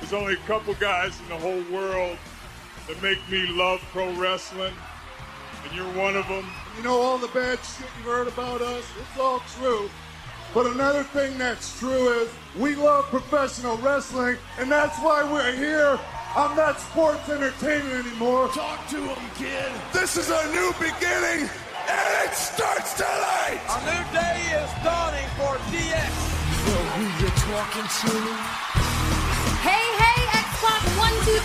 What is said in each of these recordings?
There's only a couple guys in the whole world that make me love pro wrestling, and you're one of them. You know, all the bad shit you've heard about us, it's all true. But another thing that's true is we love professional wrestling, and that's why we're here. I'm not sports entertainment anymore. Talk to him, kid. This is a new beginning, and it starts tonight. A new day is dawning for DX. So who you talking to? Hey, X-Pac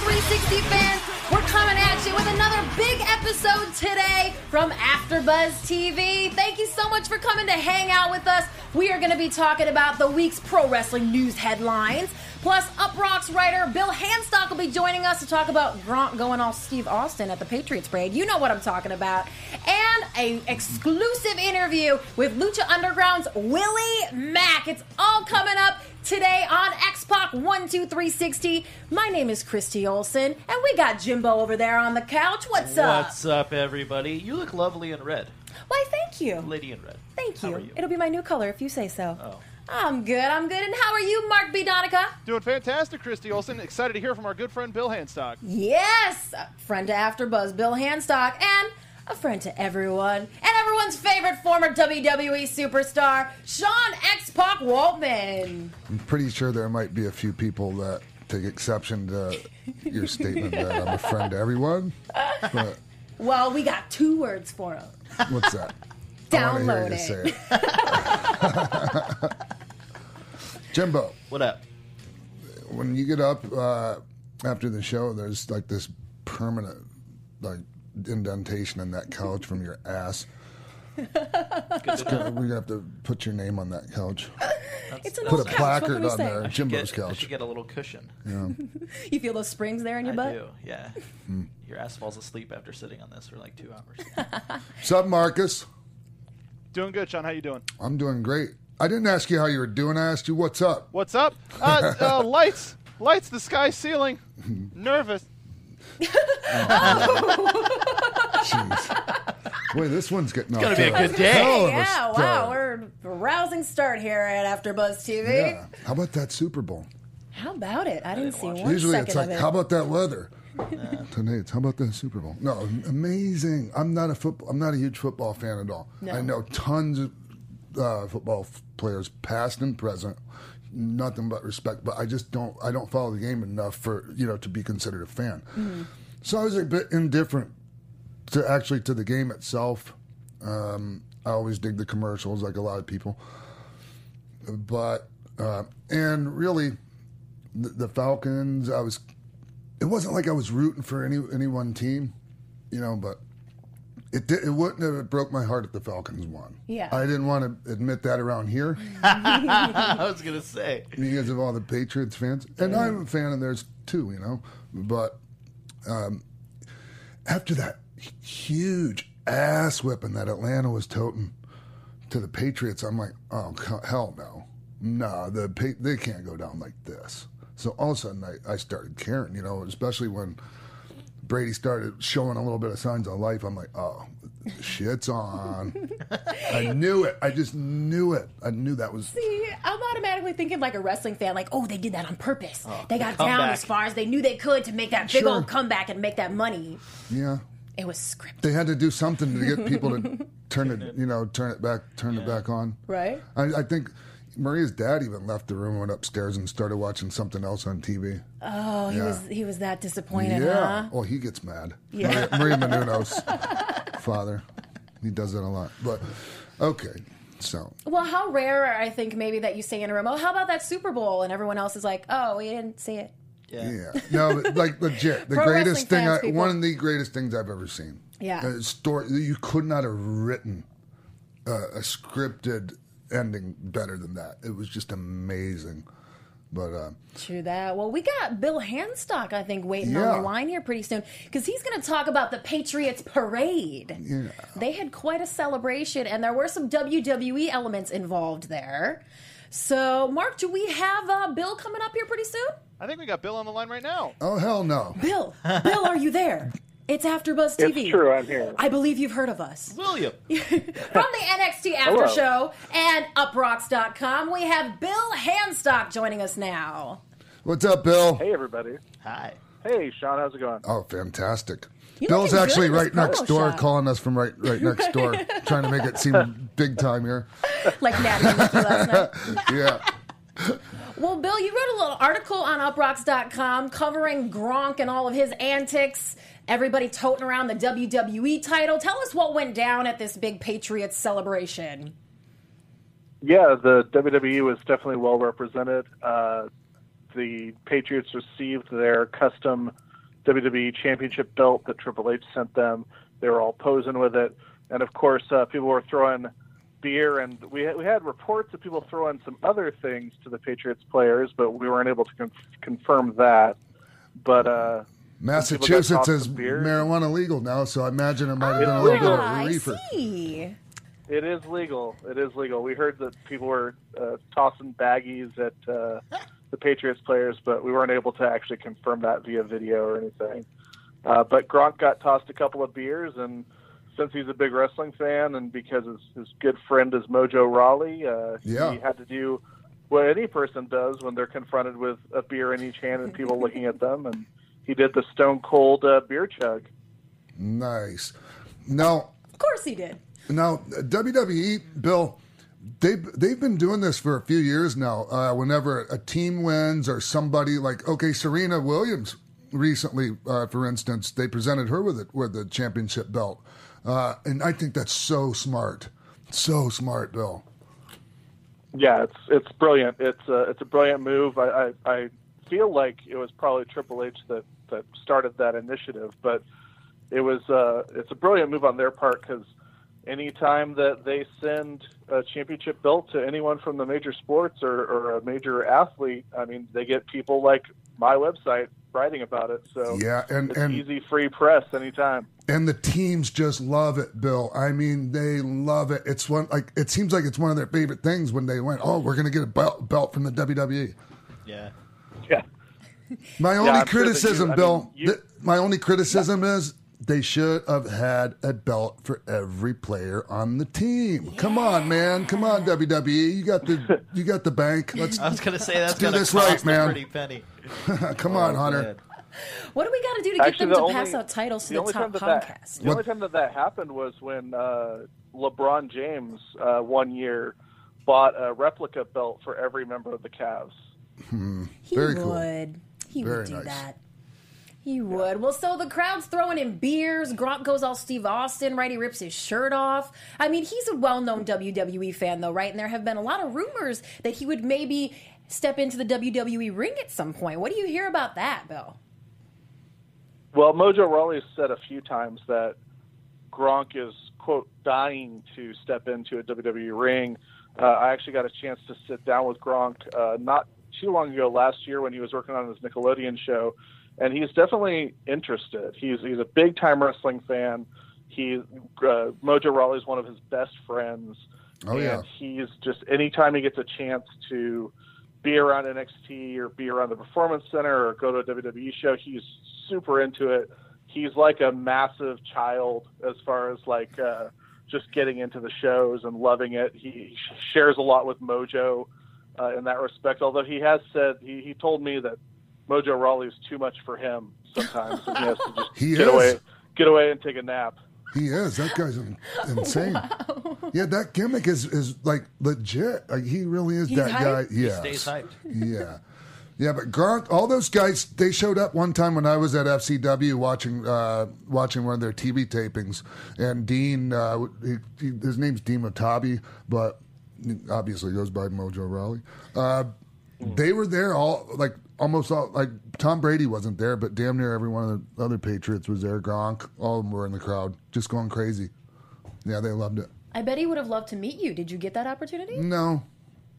12360 fans, we're coming at you with another big episode today from AfterBuzz TV. Thank you so much for coming to hang out with us. We are going to be talking about the week's pro wrestling news headlines. Plus, Up Rock's writer Bill Hanstock will be joining us to talk about Gronk going all Steve Austin at the Patriots Parade. You know what I'm talking about. And an exclusive interview with Lucha Underground's Willie Mack. It's all coming up today on X-Pac 12360. My name is Christy Olson, and we got Jimbo over there on the couch. What's up? What's up, everybody? You look lovely in red. Why, thank you. Lady in red. Thank you. How are you? It'll be my new color if you say so. Oh. I'm good. And how are you, Mark B. Donica? Doing fantastic, Christy Olson. Excited to hear from our good friend, Bill Hanstock. Yes! A friend to AfterBuzz, Bill Hanstock, and a friend to everyone, and everyone's favorite former WWE superstar, Sean X-Pac Waltman. I'm pretty sure there might be a few people that take exception to your statement that I'm a friend to everyone. But well, we got two words for him. What's that? Download it. Jimbo. What up? When you get up after the show, there's like this permanent like indentation in that couch from your ass. We're going to have to put your name on that couch. It's an put old a couch. Placard on there, Jimbo's couch. I should get a little cushion. Yeah. You feel those springs there in your butt? I do, yeah. Your ass falls asleep after sitting on this for like 2 hours. What's up, Marcus? Doing good, Sean. How you doing? I'm doing great. I didn't ask you how you were doing. I asked you what's up. What's up? Lights, the sky ceiling. Nervous. Jeez. Boy, this one's getting off. It's going to be a good day. Yeah, wow. We're a rousing start here at AfterBuzz TV. Yeah. How about that Super Bowl? How about it? I didn't see one second of it. Usually it's like, how about that weather? Tonight, it's how about that Super Bowl? No, amazing. I'm not a huge football fan at all. No. I know tons of football players, past and present. Nothing but respect, but I just don't follow the game enough for, to be considered a fan. Mm-hmm. So I was a bit indifferent to the game itself. I always dig the commercials like a lot of people. But, and really the Falcons, it wasn't like I was rooting for any one team, but it wouldn't have broke my heart if the Falcons won. Yeah. I didn't want to admit that around here. I was going to say. Because of all the Patriots fans. And I'm a fan of theirs too, But after that huge ass whipping that Atlanta was toting to the Patriots, I'm like, oh, hell no. Nah, they can't go down like this. So all of a sudden I started caring, especially when Brady started showing a little bit of signs of life. I'm like, oh, shit's on. I knew it. I just knew it. I knew that was... See, I'm automatically thinking like a wrestling fan, like, oh, they did that on purpose. Oh, they got down as far as they knew they could to make that big old comeback and make that money. Yeah. It was scripted. They had to do something to get people to turn it back on. Right. I think Maria's dad even left the room, went upstairs, and started watching something else on TV. Oh, yeah. He was that disappointed, huh? Oh, he gets mad. Yeah. Maria Menounos' father. He does that a lot. But, okay. So, well, how rare, I think, maybe that you say in a room, oh, how about that Super Bowl? And everyone else is like, oh, we didn't see it. Yeah. No, like legit. The greatest thing, one of the greatest things I've ever seen. Yeah. A story, you could not have written a scripted ending better than that. It was just amazing. But true that. Well, we got Bill Hanstock, I think, waiting on the line here pretty soon, because he's going to talk about the Patriots Parade. Yeah. They had quite a celebration, and there were some WWE elements involved there. So, Mark, do we have Bill coming up here pretty soon? I think we got Bill on the line right now. Oh, hell no. Bill, Bill, are you there? It's AfterBuzz TV. It's true, I'm here. I believe you've heard of us. William. From the NXT After Show and uprocks.com, we have Bill Hanstock joining us now. What's up, Bill? Hey, everybody. Hi. Hey, Sean, how's it going? Oh, fantastic. You Bill's actually right next door calling us from right next door, trying to make it seem big time here. Like Natty was last night. Yeah. Well, Bill, you wrote a little article on uprocks.com covering Gronk and all of his antics, everybody toting around the WWE title. Tell us what went down at this big Patriots celebration. Yeah, the WWE was definitely well represented. The Patriots received their custom WWE championship belt that Triple H sent them. They were all posing with it. And, of course, people were throwing beer, and we had reports of people throwing some other things to the Patriots players, but we weren't able to confirm that. But Massachusetts is marijuana legal now, so I imagine it might have been a little bit of relief. It is legal. It is legal. We heard that people were tossing baggies at the Patriots players, but we weren't able to actually confirm that via video or anything. But Gronk got tossed a couple of beers, and since he's a big wrestling fan, and because his good friend is Mojo Rawley, he had to do what any person does when they're confronted with a beer in each hand and people looking at them, and he did the Stone Cold beer chug. Nice. Now, of course he did. Now, WWE, Bill, they've been doing this for a few years now. Whenever a team wins or somebody like, Serena Williams recently, for instance, they presented her with the championship belt. And I think that's so smart, Bill. Yeah, it's brilliant. It's a brilliant move. I feel like it was probably Triple H that started that initiative, but it's a brilliant move on their part, because any time that they send a championship belt to anyone from the major sports or a major athlete, I mean, they get people like my website writing about it. So yeah, and easy free press anytime. And the teams just love it, Bill. I mean, they love it. It's one it seems like it's one of their favorite things when they went, "Oh, we're going to get a belt from the WWE." Yeah, yeah. My only criticism is they should have had a belt for every player on the team. Yeah. Come on, man. Come on, WWE. You got the bank. I was going to say that's going to cost a pretty penny. Come on, Hunter. Man. What do we got to do to get them to pass out titles to the top podcast? The only time that happened was when LeBron James, one year, bought a replica belt for every member of the Cavs. Very cool. He would do that. He would. Well, so the crowd's throwing in beers. Gronk goes all Steve Austin, right? He rips his shirt off. I mean, he's a well-known WWE fan, though, right? And there have been a lot of rumors that he would maybe step into the WWE ring at some point. What do you hear about that, Bill? Well, Mojo Rawley said a few times that Gronk is, quote, dying to step into a WWE ring. I actually got a chance to sit down with Gronk not too long ago last year when he was working on his Nickelodeon show. And he's definitely interested. He's a big-time wrestling fan. Mojo Rawley's one of his best friends. Oh, yeah. And he's just, anytime he gets a chance to be around NXT or be around the Performance Center or go to a WWE show, he's super into it. He's like a massive child as far as, like, just getting into the shows and loving it. He shares a lot with Mojo in that respect, although he has said, he told me that Mojo Rawley's too much for him sometimes. He has to just get away and take a nap. He is. That guy's insane. Wow. Yeah, that gimmick is like legit. Like he really is. He's that hyped guy. Yeah, he stays hyped. Yeah, yeah. But Gronk, all those guys, they showed up one time when I was at FCW watching one of their TV tapings, and Dean, his name's Dean Matabi, but obviously goes by Mojo Rawley. They were there all, like, almost all, like, Tom Brady wasn't there, but damn near every one of the other Patriots was there. Gronk, all of them were in the crowd, just going crazy. Yeah, they loved it. I bet he would have loved to meet you. Did you get that opportunity? No.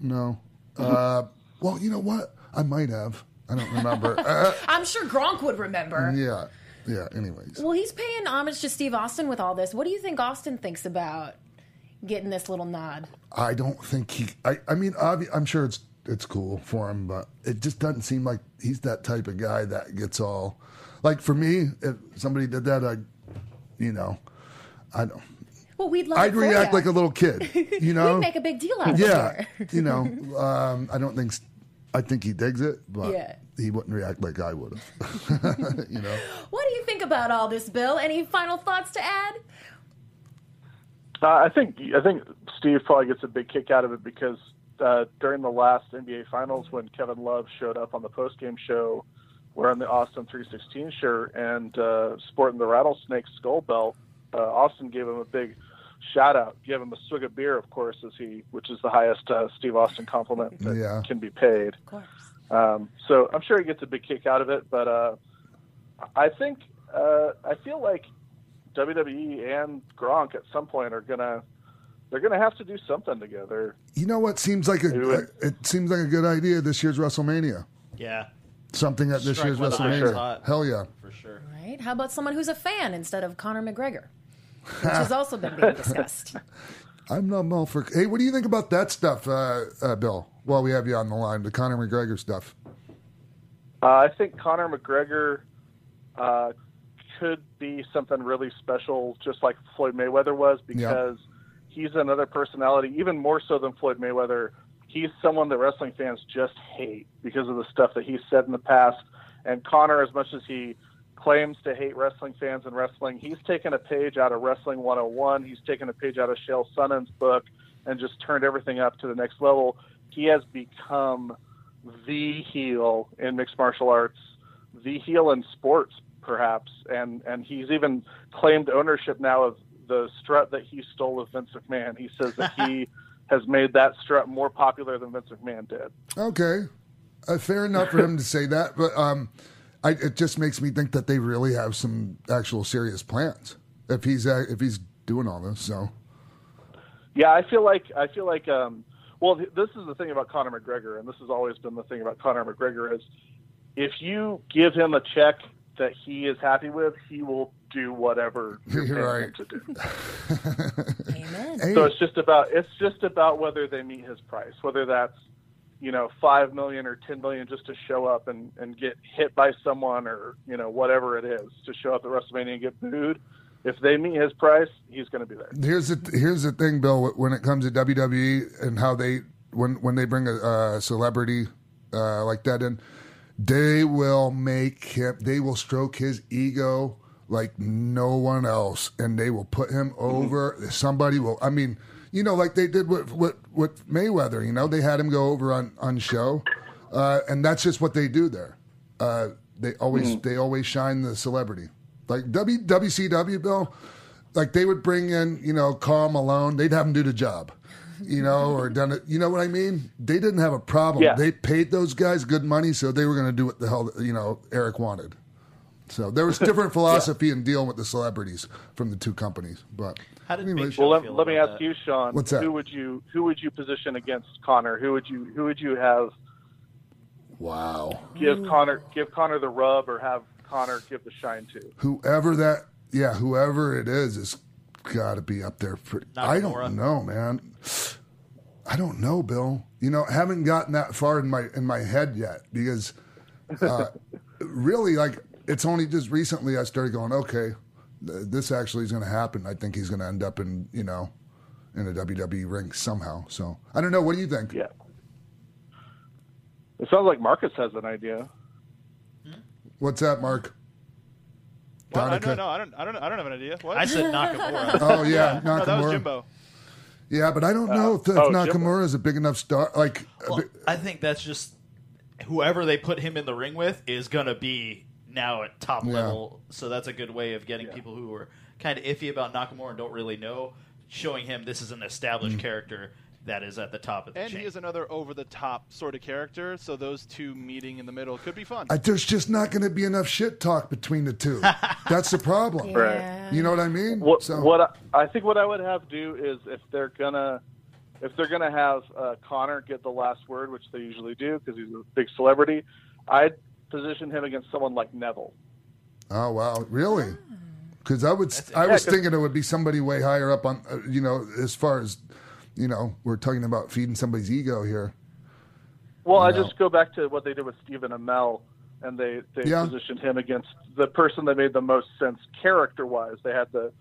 Well, you know what? I might have. I don't remember. I'm sure Gronk would remember. Yeah, anyways. Well, he's paying homage to Steve Austin with all this. What do you think Austin thinks about getting this little nod? I don't think he... I'm sure it's cool for him, but it just doesn't seem like he's that type of guy that gets all... Like, for me, if somebody did that, I don't... Well, I'd react like a little kid, We'd make a big deal out of it. Yeah, I think he digs it, but he wouldn't react like I would have, What do you think about all this, Bill? Any final thoughts to add? I think Steve probably gets a big kick out of it because during the last NBA Finals when Kevin Love showed up on the postgame show, wearing the Austin 316 shirt and sporting the Rattlesnake skull belt, Austin gave him a big shout-out. Give him a swig of beer, of course, which is the highest Steve Austin compliment that can be paid. Of course. So I'm sure he gets a big kick out of it, but I feel like WWE and Gronk at some point they're gonna have to do something together. You know what seems like it seems like a good idea this year's WrestleMania. Yeah. Something at this year's WrestleMania. Hell yeah. For sure. Right? How about someone who's a fan instead of Conor McGregor? Which has also been being discussed. I'm not all for... Hey, what do you think about that stuff, Bill, while we have you on the line, the Conor McGregor stuff? I think Conor McGregor could be something really special, just like Floyd Mayweather was, because he's another personality, even more so than Floyd Mayweather. He's someone that wrestling fans just hate because of the stuff that he said in the past. And Conor, as much as he claims to hate wrestling fans and wrestling, he's taken a page out of Wrestling 101. He's taken a page out of Chael Sonnen's book and just turned everything up to the next level. He has become the heel in mixed martial arts, the heel in sports, perhaps. And he's even claimed ownership now of the strut that he stole with Vince McMahon. He says that he has made that strut more popular than Vince McMahon did. Okay. Fair enough for him to say that, but... it just makes me think that they really have some actual serious plans if he's doing all this. So, yeah, I feel like. Well, this is the thing about Conor McGregor, and this has always been the thing about Conor McGregor is, if you give him a check that he is happy with, he will do whatever you're right to do. Amen. So it's just about whether they meet his price, whether that's, $5 million or $10 million just to show up and get hit by someone or, whatever it is, to show up at WrestleMania and get booed. If they meet his price, he's going to be there. Here's the thing, Bill, when it comes to WWE and how they, when they bring a celebrity like that in, they will stroke his ego like no one else, and they will put him over. Mm-hmm. Somebody will, like they did with Mayweather, they had him go over on show, and that's just what they do there. They always shine the celebrity. Like WCW, Bill, like they would bring in Karl Malone, they'd have him do the job, or done it. You know what I mean? They didn't have a problem. Yeah. They paid those guys good money, so they were going to do what the hell Eric wanted. So there was different philosophy in dealing with the celebrities from the two companies, but. How did Big Show feel let me ask you, Sean. What's that? Who would you position against Conor? Who would you have? Wow. Give Conor the rub, or have Conor give the shine to? Whoever it is got to be up there. I don't know, Bill. I haven't gotten that far in my head yet because, really, like it's only just recently I started going, okay, this actually is going to happen. I think he's going to end up in, in a WWE ring somehow. So I don't know. What do you think? Yeah. It sounds like Marcus has an idea. What's that, Mark? Well, I don't have an idea. What? I said Nakamura. Oh yeah, Nakamura. No, that was Jimbo. Yeah, but I don't know if Nakamura is a big enough star. Like, I think that's just whoever they put him in the ring with is going to be now at top level, so that's a good way of getting people who are kind of iffy about Nakamura and don't really know, showing him this is an established character that is at the top of the chain. And he is another over-the-top sort of character, so those two meeting in the middle could be fun. There's just not going to be enough shit talk between the two. That's the problem. Yeah. Right. You know what I mean? I think what I would have do is if they're gonna have Connor get the last word, which they usually do because he's a big celebrity, I'd position him against someone like Neville. Oh wow, really? Because I was thinking it would be somebody way higher up on as far as we're talking about feeding somebody's ego here. Well, I just go back to what they did with Stephen Amell, and they positioned him against the person that made the most sense character-wise. They had the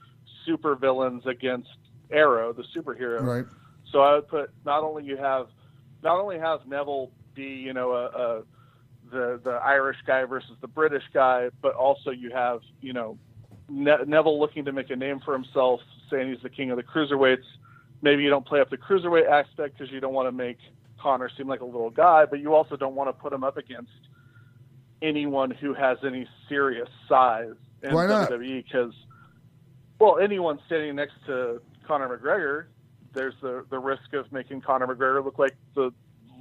super villains against Arrow, the superhero. Right. So I would put not only has Neville be the Irish guy versus the British guy, but also you have Neville looking to make a name for himself, saying he's the king of the cruiserweights. Maybe you don't play up the cruiserweight aspect because you don't want to make Connor seem like a little guy, but you also don't want to put him up against anyone who has any serious size in WWE because, well, anyone standing next to Conor McGregor, there's the risk of making Conor McGregor look like the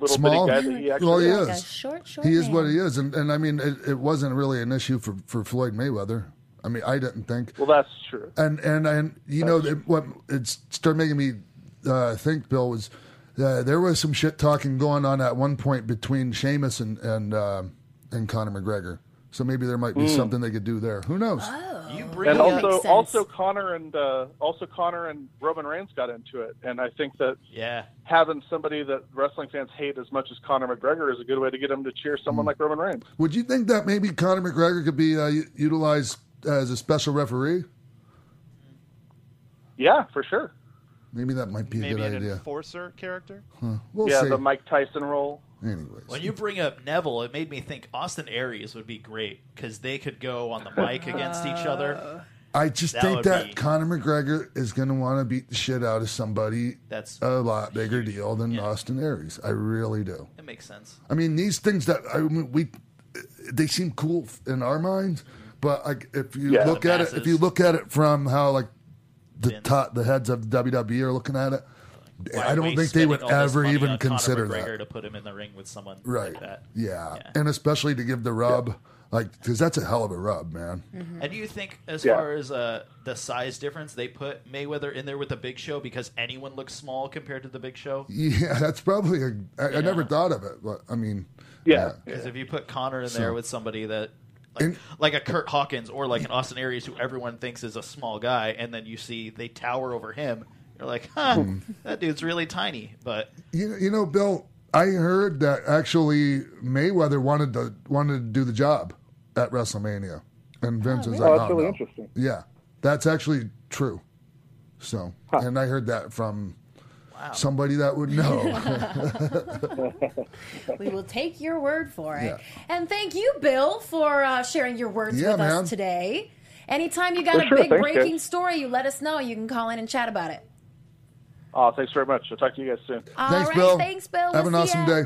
little bitty guy that he actually is. Like short he is what he is. And I mean, it wasn't really an issue for Floyd Mayweather. I mean, I didn't think. Well, that's true. And what it started making me think, Bill, was there was some shit talking going on at one point between Sheamus and Conor McGregor. So maybe there might be something they could do there. Who knows? Oh. Connor and Roman Reigns got into it, and I think that having somebody that wrestling fans hate as much as Conor McGregor is a good way to get them to cheer someone like Roman Reigns. Would you think that maybe Conor McGregor could be utilized as a special referee? Yeah, for sure. Maybe that might be a good idea. An enforcer character? Huh. We'll see. The Mike Tyson role. Anyways. When you bring up Neville, it made me think Austin Aries would be great because they could go on the mic against each other. I just think that Conor McGregor is going to want to beat the shit out of somebody that's a lot bigger deal than Austin Aries. I really do. It makes sense. I mean, these things they seem cool in our minds, but if you look at it from how like the heads of WWE are looking at it, I don't think they would ever even consider that. To put him in the ring with someone like that. Yeah. And especially to give the rub, because that's a hell of a rub, man. Mm-hmm. And do you think, as far as the size difference, they put Mayweather in there with the Big Show because anyone looks small compared to the Big Show? Yeah, that's probably I never thought of it, but I mean, because if you put Connor in there with somebody that. Like a Curt Hawkins or like an Austin Aries who everyone thinks is a small guy, and then you see they tower over him. You're like, that dude's really tiny. But Bill, I heard that actually Mayweather wanted to do the job at WrestleMania, and Vince was like, "Oh, that's really interesting." Yeah, that's actually true. So, and I heard that from somebody that would know. We will take your word for it. Yeah. And thank you, Bill, for sharing your words with us today. Anytime you got a big breaking story, you let us know. You can call in and chat about it. Oh, thanks very much. I'll talk to you guys soon. Thanks, Bill. Have an awesome day.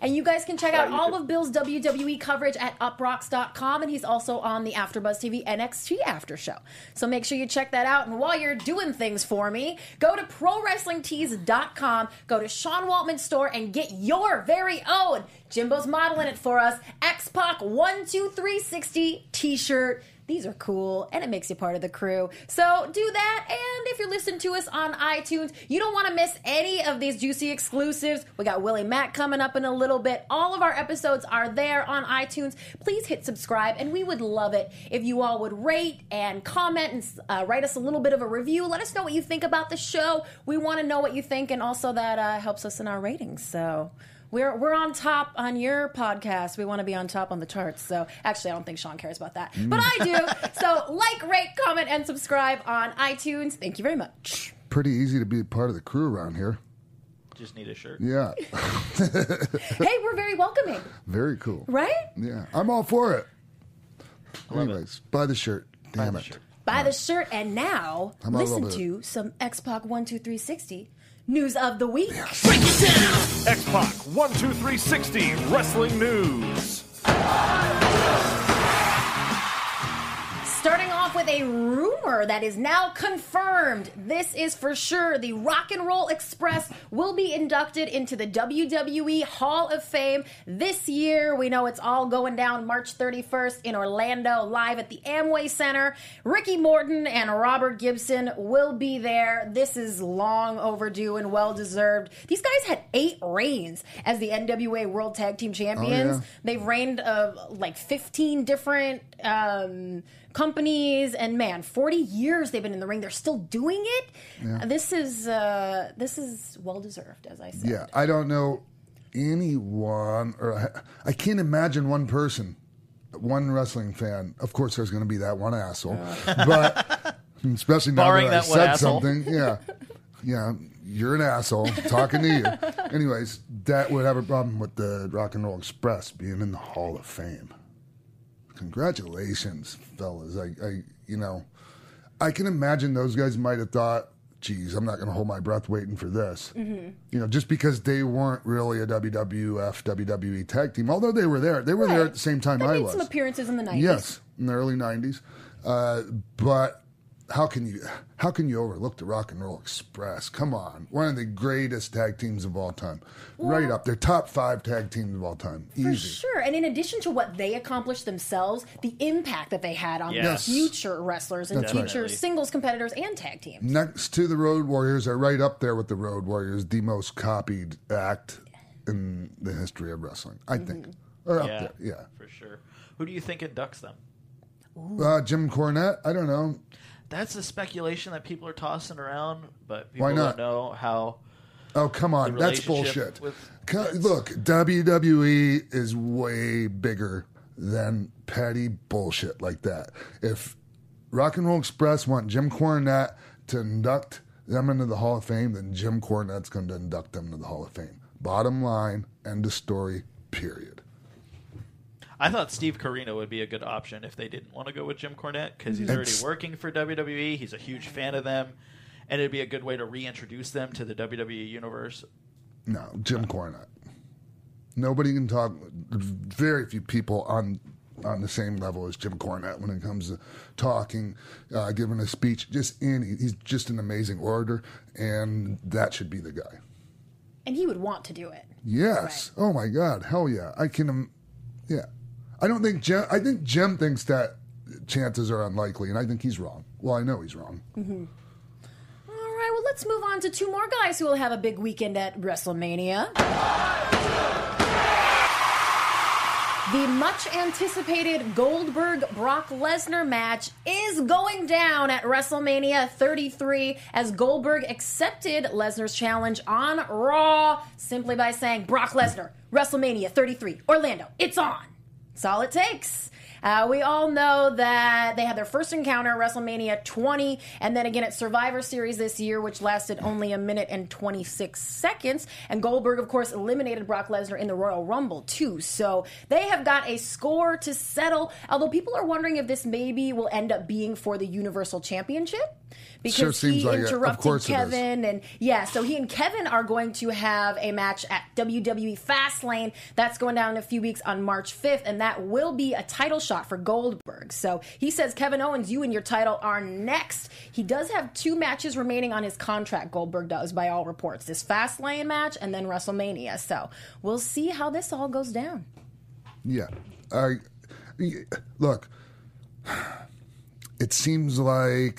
And you guys can check out all of Bill's WWE coverage at uprocks.com, and he's also on the AfterBuzz TV NXT After Show. So make sure you check that out. And while you're doing things for me, go to ProWrestlingTees.com, go to Sean Waltman's store, and get your very own, Jimbo's modeling it for us, X-Pac 12360 t-shirt. These are cool, and it makes you part of the crew. So do that, and if you're listening to us on iTunes, you don't want to miss any of these juicy exclusives. We got Willie Mack coming up in a little bit. All of our episodes are there on iTunes. Please hit subscribe, and we would love it if you all would rate and comment and write us a little bit of a review. Let us know what you think about the show. We want to know what you think, and also that helps us in our ratings, so... We're on top on your podcast. We want to be on top on the charts. So actually, I don't think Sean cares about that. But I do. So like, rate, comment, and subscribe on iTunes. Thank you very much. Pretty easy to be a part of the crew around here. Just need a shirt. Yeah. Hey, we're very welcoming. Very cool. Right? Yeah. I'm all for it. Anyways, buy the shirt. Damn it. Buy the shirt. And now, listen to some X-Pac 12360. News of the week. Break it down. X-Pac 12360 wrestling news. Starting off with with a rumor that is now confirmed. This is for sure. The Rock and Roll Express will be inducted into the WWE Hall of Fame this year. We know it's all going down March 31st in Orlando, live at the Amway Center. Ricky Morton and Robert Gibson will be there. This is long overdue and well-deserved. These guys had 8 reigns as the NWA World Tag Team Champions. Oh, yeah. They've reigned like 15 different companies, and man, 40 years they've been in the ring. They're still doing it. Yeah. This is well deserved, as I said. Yeah, I don't know anyone, or I can't imagine one person, one wrestling fan. Of course, there's going to be that one asshole, but especially now that I said something. Yeah, yeah, you're an asshole talking to you. Anyways, that would have a problem with the Rock and Roll Express being in the Hall of Fame. Congratulations, fellas. I can imagine those guys might have thought, geez, I'm not going to hold my breath waiting for this. Mm-hmm. You know, just because they weren't really a WWF, WWE tag team, although they were there at the same time I was. They made some appearances in the 90s. Yes, in the early 90s. But how can you overlook the Rock and Roll Express? Come on. One of the greatest tag teams of all time. Well, right up there. Top 5 tag teams of all time. Easy. For sure. And in addition to what they accomplished themselves, the impact that they had on the future wrestlers and future singles competitors and tag teams. Next to the Road Warriors are right up there with the Road Warriors, the most copied act in the history of wrestling, I think. Or up there, yeah. For sure. Who do you think inducts them? Jim Cornette? I don't know. That's the speculation that people are tossing around, but people don't know how. Oh, come on. That's bullshit. Look, WWE is way bigger than petty bullshit like that. If Rock and Roll Express want Jim Cornette to induct them into the Hall of Fame, then Jim Cornette's going to induct them into the Hall of Fame. Bottom line, end of story, period. I thought Steve Corino would be a good option if they didn't want to go with Jim Cornette, because he's already working for WWE. He's a huge fan of them, and it'd be a good way to reintroduce them to the WWE universe. No, Jim Cornette. Nobody can talk. Very few people on the same level as Jim Cornette when it comes to talking, giving a speech. He's just an amazing orator, and that should be the guy. And he would want to do it. Yes. Right. Oh my God. Hell yeah. I can. Yeah. I think Jim thinks that chances are unlikely, and I think he's wrong. Well, I know he's wrong. Mm-hmm. All right, well, let's move on to 2 more guys who will have a big weekend at WrestleMania. 1, 2, 3! The much-anticipated Goldberg-Brock Lesnar match is going down at WrestleMania 33 as Goldberg accepted Lesnar's challenge on Raw simply by saying, Brock Lesnar, WrestleMania 33, Orlando, it's on. That's all it takes. We all know that they had their first encounter at WrestleMania 20, and then again at Survivor Series this year, which lasted only a minute and 26 seconds. And Goldberg, of course, eliminated Brock Lesnar in the Royal Rumble, too. So they have got a score to settle, although people are wondering if this maybe will end up being for the Universal Championship. Because he interrupted Kevin. And so he and Kevin are going to have a match at WWE Fastlane. That's going down in a few weeks on March 5th, and that will be a title shot for Goldberg. So he says, Kevin Owens, you and your title are next. He does have 2 matches remaining on his contract, Goldberg does, by all reports. This Fastlane match and then WrestleMania. So we'll see how this all goes down. Yeah. Look, it seems like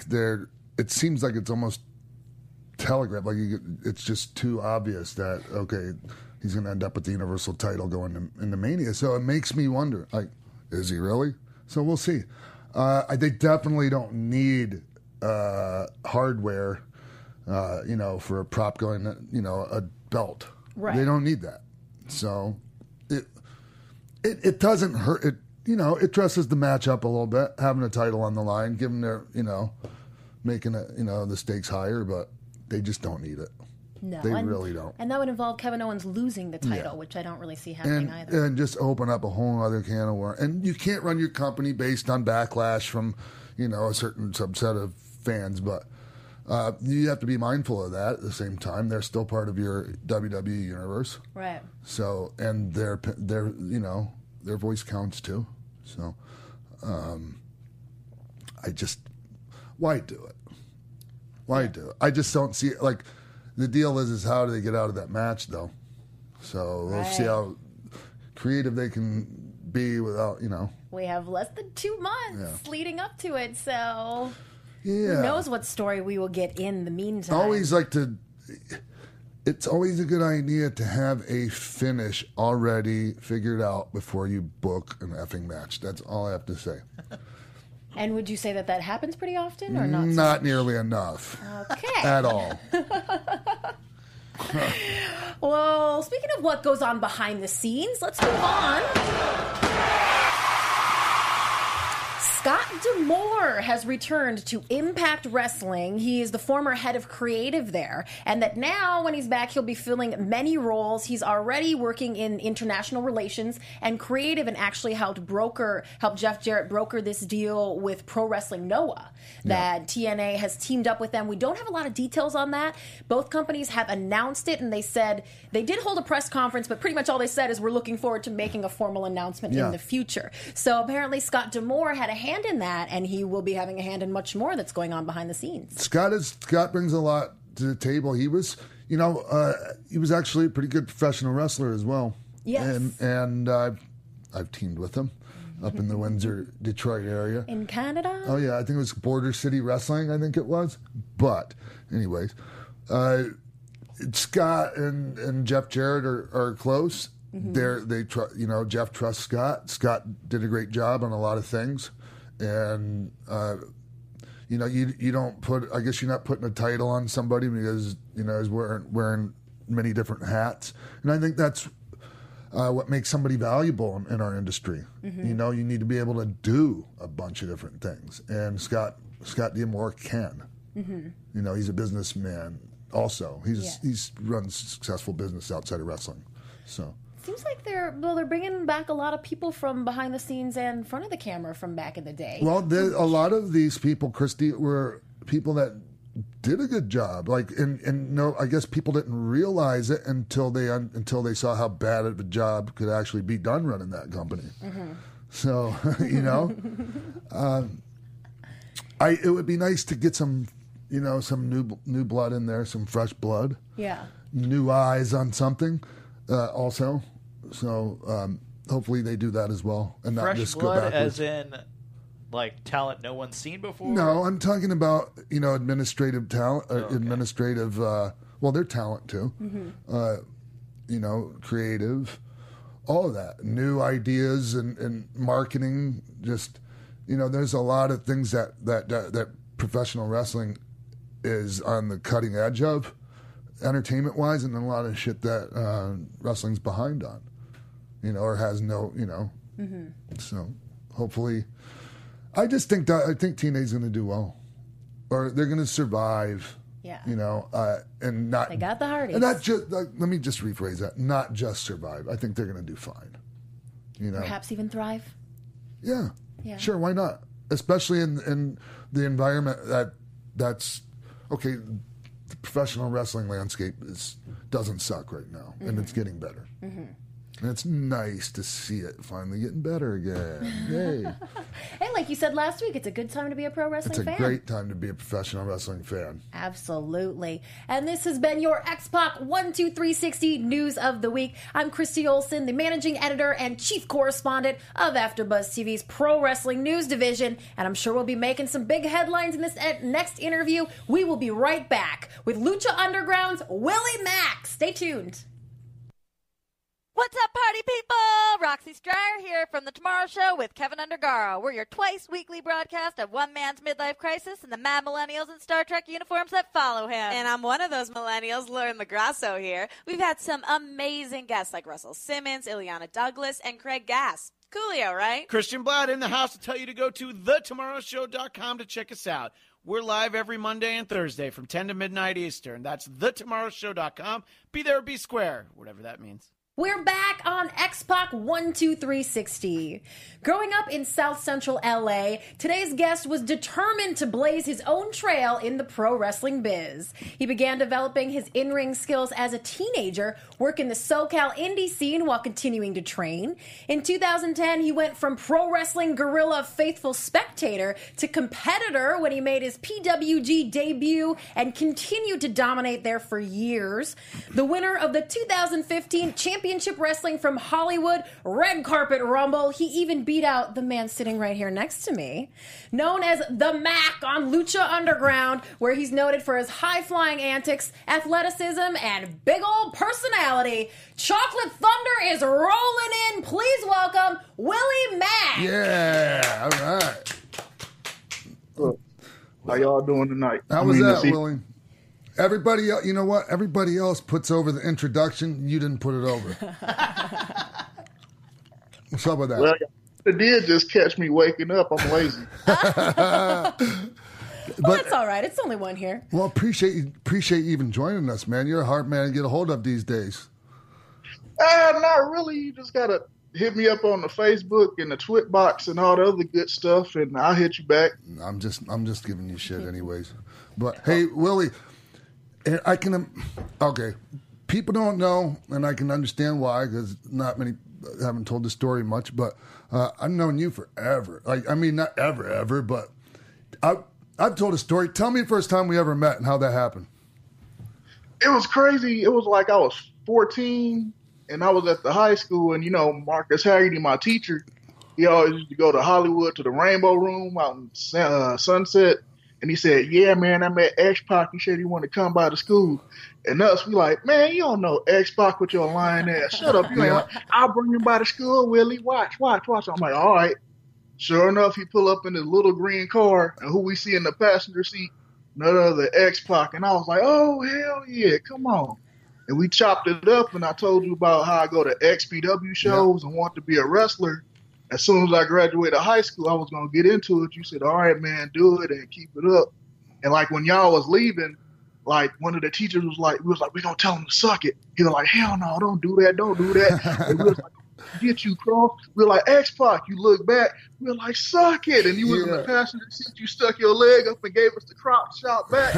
it's almost telegraphed. It's just too obvious that, okay, he's going to end up with the Universal title going into Mania. So it makes me wonder, is he really? So we'll see. They definitely don't need hardware, for a prop going, a belt. Right. They don't need that. So it doesn't hurt. It dresses the match up a little bit, having a title on the line, giving their, making it, the stakes higher, but they just don't need it. No, they really don't. And that would involve Kevin Owens losing the title, which I don't really see happening either. And just open up a whole other can of worms. And you can't run your company based on backlash from, a certain subset of fans, but you have to be mindful of that at the same time. They're still part of your WWE universe. Right. So, and their voice counts too. So, I just why do it? Why do it? I just don't see it. Like, the deal is how do they get out of that match, though? So we'll see how creative they can be without, you know. We have less than 2 months leading up to it, so who knows what story we will get in the meantime. I always like to... It's always a good idea to have a finish already figured out before you book an effing match. That's all I have to say. And would you say that that happens pretty often or not? Not nearly enough. Okay. At all. Well, speaking of what goes on behind the scenes, let's move on. Scott D'Amore has returned to Impact Wrestling. He is the former head of creative there. And that now, when he's back, he'll be filling many roles. He's already working in international relations and creative, and actually helped Jeff Jarrett broker this deal with Pro Wrestling Noah that TNA has teamed up with them. We don't have a lot of details on that. Both companies have announced it, and they said they did hold a press conference, but pretty much all they said is we're looking forward to making a formal announcement in the future. So apparently Scott D'Amore had a hand in that, and he will be having a hand in much more that's going on behind the scenes. Scott brings a lot to the table. He was, you know, he was actually a pretty good professional wrestler as well. Yes, and I've teamed with him up in the Windsor, Detroit area in Canada. Oh yeah, I think it was Border City Wrestling. I think it was. But anyways, Scott and Jeff Jarrett are close. Mm-hmm. Jeff trusts Scott. Scott did a great job on a lot of things. And, you don't put, I guess you're not putting a title on somebody because, you know, he's wearing many different hats. And I think that's what makes somebody valuable in our industry. Mm-hmm. You know, you need to be able to do a bunch of different things. And Scott D'Amore can. Mm-hmm. You know, he's a businessman also. He's runs successful business outside of wrestling. So. Seems like they're bringing back a lot of people from behind the scenes and in front of the camera from back in the day. Well, a lot of these people, Christy, were people that did a good job. Like, I guess people didn't realize it until they saw how bad of a job could actually be done running that company. Mm-hmm. So, you know, it would be nice to get some, you know, some new blood in there, some fresh blood. Yeah. New eyes on something. Also, so hopefully they do that as well, and not just go backwards. Fresh blood, as in like talent no one's seen before. No, I'm talking about administrative talent, administrative. Well, they're talent too. Mm-hmm. Creative, all of that, new ideas and marketing. Just there's a lot of things that professional wrestling is on the cutting edge of. Entertainment-wise, and a lot of shit that wrestling's behind on, or has no, Mm-hmm. So hopefully, I think TNA's going to do well, or they're going to survive. Yeah. And not. They got the Hardys. And not just. Let me just rephrase that. Not just survive. I think they're going to do fine. Perhaps even thrive. Yeah. Yeah. Sure. Why not? Especially in the environment that's okay. The professional wrestling landscape doesn't suck right now, mm-hmm. and it's getting better. Mm-hmm. And it's nice to see it finally getting better again. Yay. And like you said last week, it's a good time to be a pro wrestling fan. It's a great time to be a professional wrestling fan. Absolutely. And this has been your X-Pac 12360 News of the Week. I'm Christy Olson, the managing editor and chief correspondent of AfterBuzz TV's Pro Wrestling News Division. And I'm sure we'll be making some big headlines in this next interview. We will be right back with Lucha Underground's Willie Mack. Stay tuned. What's up, party people? Roxy Stryer here from The Tomorrow Show with Kevin Undergaro. We're your twice-weekly broadcast of one man's midlife crisis and the mad millennials in Star Trek uniforms that follow him. And I'm one of those millennials, Lauren Lagrasso here. We've had some amazing guests like Russell Simmons, Ileana Douglas, and Craig Gass. Coolio, right? Christian Blatt in the house to tell you to go to thetomorrowshow.com to check us out. We're live every Monday and Thursday from 10 to midnight Eastern. That's thetomorrowshow.com. Be there or be square, whatever that means. We're back on X-Pac 12360. Growing up in South Central LA, today's guest was determined to blaze his own trail in the pro wrestling biz. He began developing his in-ring skills as a teenager, working the SoCal indie scene while continuing to train. In 2010, he went from pro wrestling guerrilla faithful spectator to competitor when he made his PWG debut and continued to dominate there for years. The winner of the 2015 Championship Wrestling from Hollywood, Red Carpet Rumble. He even beat out the man sitting right here next to me, known as The Mac on Lucha Underground, where he's noted for his high-flying antics, athleticism, and big old personality. Chocolate Thunder is rolling in. Please welcome Willie Mack. Yeah, all right. Look, how y'all doing tonight? How was that, Willie? Everybody, you know what? Everybody else puts over the introduction. You didn't put it over. What's up with that? Well, it did just catch me waking up. I'm lazy. Well, that's all right. It's only one here. Well, appreciate you even joining us, man. You're a hard man to get a hold of these days. Not really. You just got to hit me up on the Facebook and the Twit box and all the other good stuff, and I'll hit you back. I'm just giving you shit anyways. But, hey, Willie... Okay, people don't know, and I can understand why, because not many haven't told the story much, but I've known you forever. Like, I mean, not ever, but I've told a story. Tell me the first time we ever met and how that happened. It was crazy. It was like I was 14, and I was at the high school, and, you know, Marcus Haggerty, my teacher, he always used to go to Hollywood to the Rainbow Room out in Sunset. And he said, yeah, man, I met X-Pac. He said he wanted to come by the school. And us, we like, man, you don't know X-Pac with your lying ass. Shut up. You ain't like, I'll bring him by the school, Willie. Watch. I'm like, all right. Sure enough, he pull up in his little green car. And who we see in the passenger seat? None other than X-Pac. And I was like, oh, hell yeah, come on. And we chopped it up. And I told you about how I go to XPW shows and want to be a wrestler. As soon as I graduated high school, I was going to get into it. You said, all right, man, do it and keep it up. And, like, when y'all was leaving, like, one of the teachers was like, we're going to tell them to suck it. He was like, hell no, don't do that. And we was like, get you, Cross. We were like, X-Pac, you look back. We were like, suck it. And you was in the passenger seat. You stuck your leg up and gave us the crop shot back.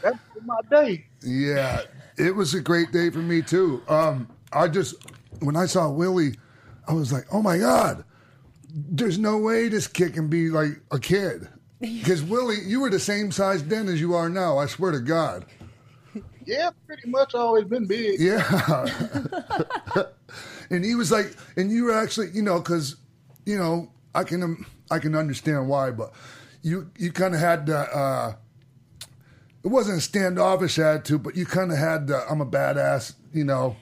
That's my day. Yeah, it was a great day for me, too. When I saw Willie, I was like, oh, my God, there's no way this kid can be like a kid. Because, Willie, you were the same size then as you are now, I swear to God. Yeah, pretty much always been big. Yeah. And he was like, and you were actually, you know, because, you know, I can understand why, but you kind of had that, it wasn't a standoffish attitude, but you kind of had the, I'm a badass, you know.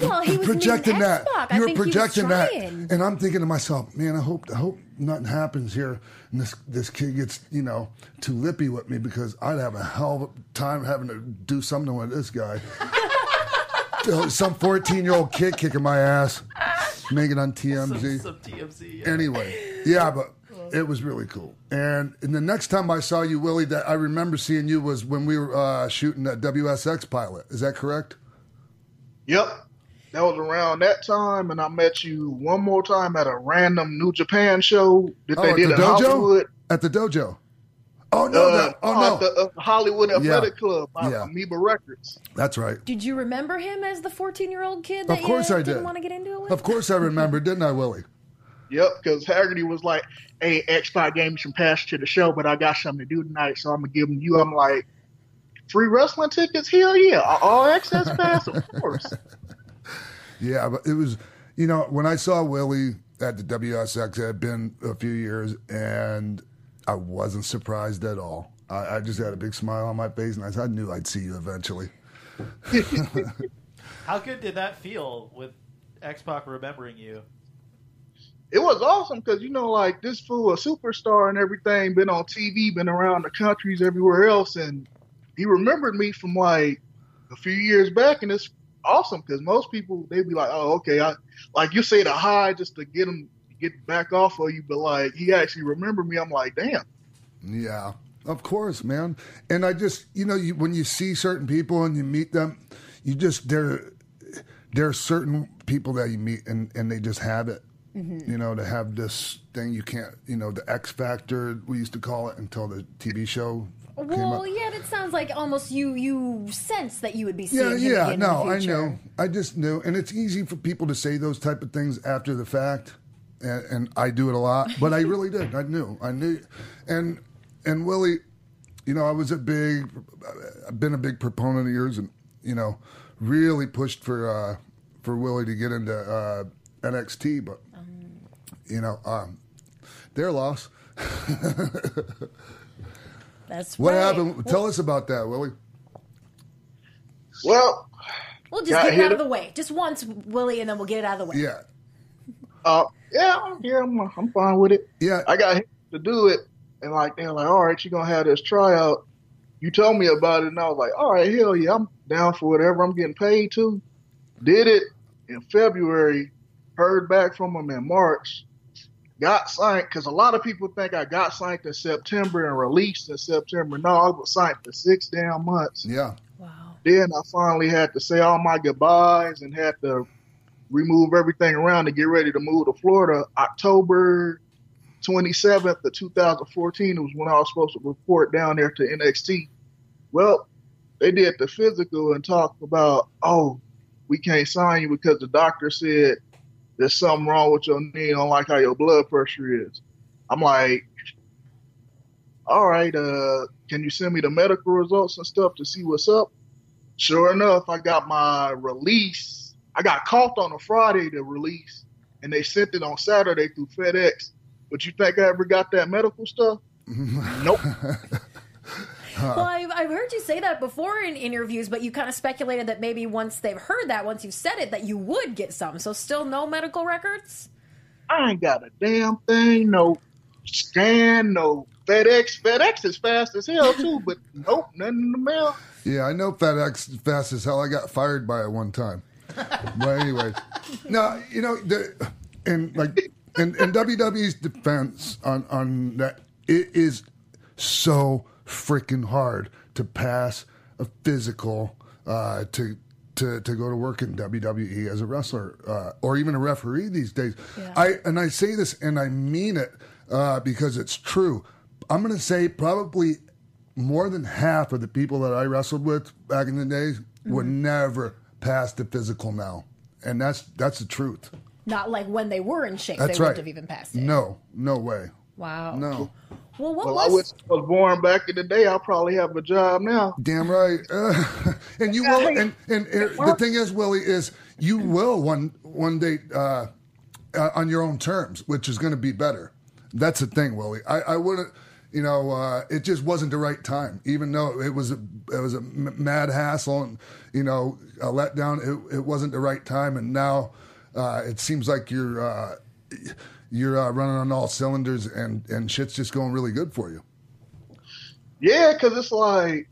Well, he was projecting that. You were projecting that, and I'm thinking to myself, man, I hope nothing happens here, and this kid gets, you know, too lippy with me, because I'd have a hell of a time having to do something with this guy. Some 14-year-old kid kicking my ass, making on TMZ. Some TMZ. Yeah. Anyway, yeah, but it was really cool. And the next time I saw you, Willie, that I remember seeing you was when we were shooting that WSX pilot. Is that correct? Yep. That was around that time, and I met you one more time at a random New Japan show that they did at the dojo? Hollywood. At the dojo? Oh, no. At the Hollywood Athletic Club by Amoeba Records. That's right. Did you remember him as the 14-year-old kid that you didn't want to get into it with? Of course I remember, didn't I, Willie? Yep, because Haggerty was like, hey, X-Pac gave me some passes to the show, but I got something to do tonight, so I'm going to give him you. I'm like, free wrestling tickets? Hell yeah. All access pass? Of course. Yeah, but it was, you know, when I saw Willie at the WSX, it had been a few years, and I wasn't surprised at all. I just had a big smile on my face, and I knew I'd see you eventually. How good did that feel with X-Pac remembering you? It was awesome because, you know, like, this fool, a superstar and everything, been on TV, been around the countries, everywhere else, and he remembered me from, like, a few years back, and it's awesome, because most people, they'd be like, oh, okay, like, you say the hi just to get him get back off of you, but, like, he actually remembered me. I'm like, damn. Yeah, of course, man. And I just, you know, when you see certain people and you meet them, you just, there are certain people that you meet and they just have it. Mm-hmm. You know, to have this thing you can't, you know, the X Factor, we used to call it until the TV show came up. Well, yeah, that sounds like almost you sense that you would be seeing him again in the future. I know. I just knew. And it's easy for people to say those type of things after the fact, and I do it a lot, but I really did. I knew. And Willie, you know, I've been a big proponent of yours and, you know, really pushed for Willie to get into NXT, but... You know, their loss. That's what happened. Well, tell us about that, Willie. Well, we'll just get it out of the way. Just once, Willie, and then we'll get it out of the way. Yeah. I'm fine with it. Yeah, I got hit to do it, and like they're like, all right, you're gonna have this tryout. You told me about it, and I was like, all right, hell yeah, I'm down for whatever. I'm getting paid to. Did it in February. Heard back from them in March. Got signed, because a lot of people think I got signed in September and released in September. No, I was signed for 6 damn months. Yeah. Wow. Then I finally had to say all my goodbyes and had to remove everything around to get ready to move to Florida. October 27th of 2014 was when I was supposed to report down there to NXT. Well, they did the physical and talked about, oh, we can't sign you because the doctor said there's something wrong with your knee. I don't like how your blood pressure is. I'm like, all right, can you send me the medical results and stuff to see what's up? Sure enough, I got my release. I got caught on a Friday to release, and they sent it on Saturday through FedEx. But you think I ever got that medical stuff? Nope. Well, I've heard you say that before in interviews, but you kind of speculated that maybe once they've heard that, once you've said it, that you would get some. So still no medical records? I ain't got a damn thing, no scan, no FedEx. FedEx is fast as hell, too, but nope, nothing in the mail. Yeah, I know FedEx is fast as hell. I got fired by it one time. But anyway, no, you know, in WWE's defense on that, it is so freaking hard to pass a physical to go to work in WWE as a wrestler or even a referee these days. Yeah. I say this and I mean it because it's true. I'm going to say probably more than half of the people that I wrestled with back in the day would never pass the physical now, and that's the truth. Not like when they were in shape, that's they wouldn't have even passed it. No way. Wow. No. Well, I was born back in the day. I'll probably have a job now. Damn right. And you will. And the thing is, Willie, is you will one day on your own terms, which is going to be better. That's the thing, Willie. I wouldn't. You know, it just wasn't the right time, even though it was a mad hassle and you know a letdown. It wasn't the right time, and now it seems like you're. You're running on all cylinders, and shit's just going really good for you. Yeah, because it's like,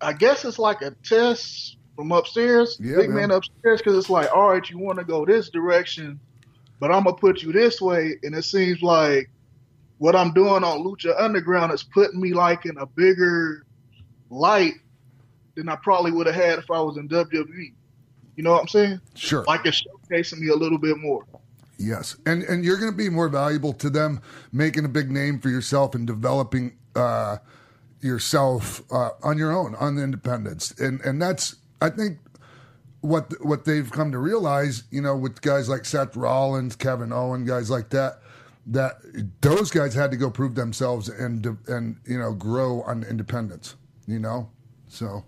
I guess it's like a test from upstairs, man upstairs, because it's like, all right, you want to go this direction, but I'm going to put you this way, and it seems like what I'm doing on Lucha Underground is putting me like in a bigger light than I probably would have had if I was in WWE. You know what I'm saying? Sure. Like it's showcasing me a little bit more. Yes, and you're going to be more valuable to them, making a big name for yourself and developing yourself on your own, on the independence, and that's I think what they've come to realize, you know, with guys like Seth Rollins, Kevin Owens, guys like that those guys had to go prove themselves and you know grow on independence, you know, so.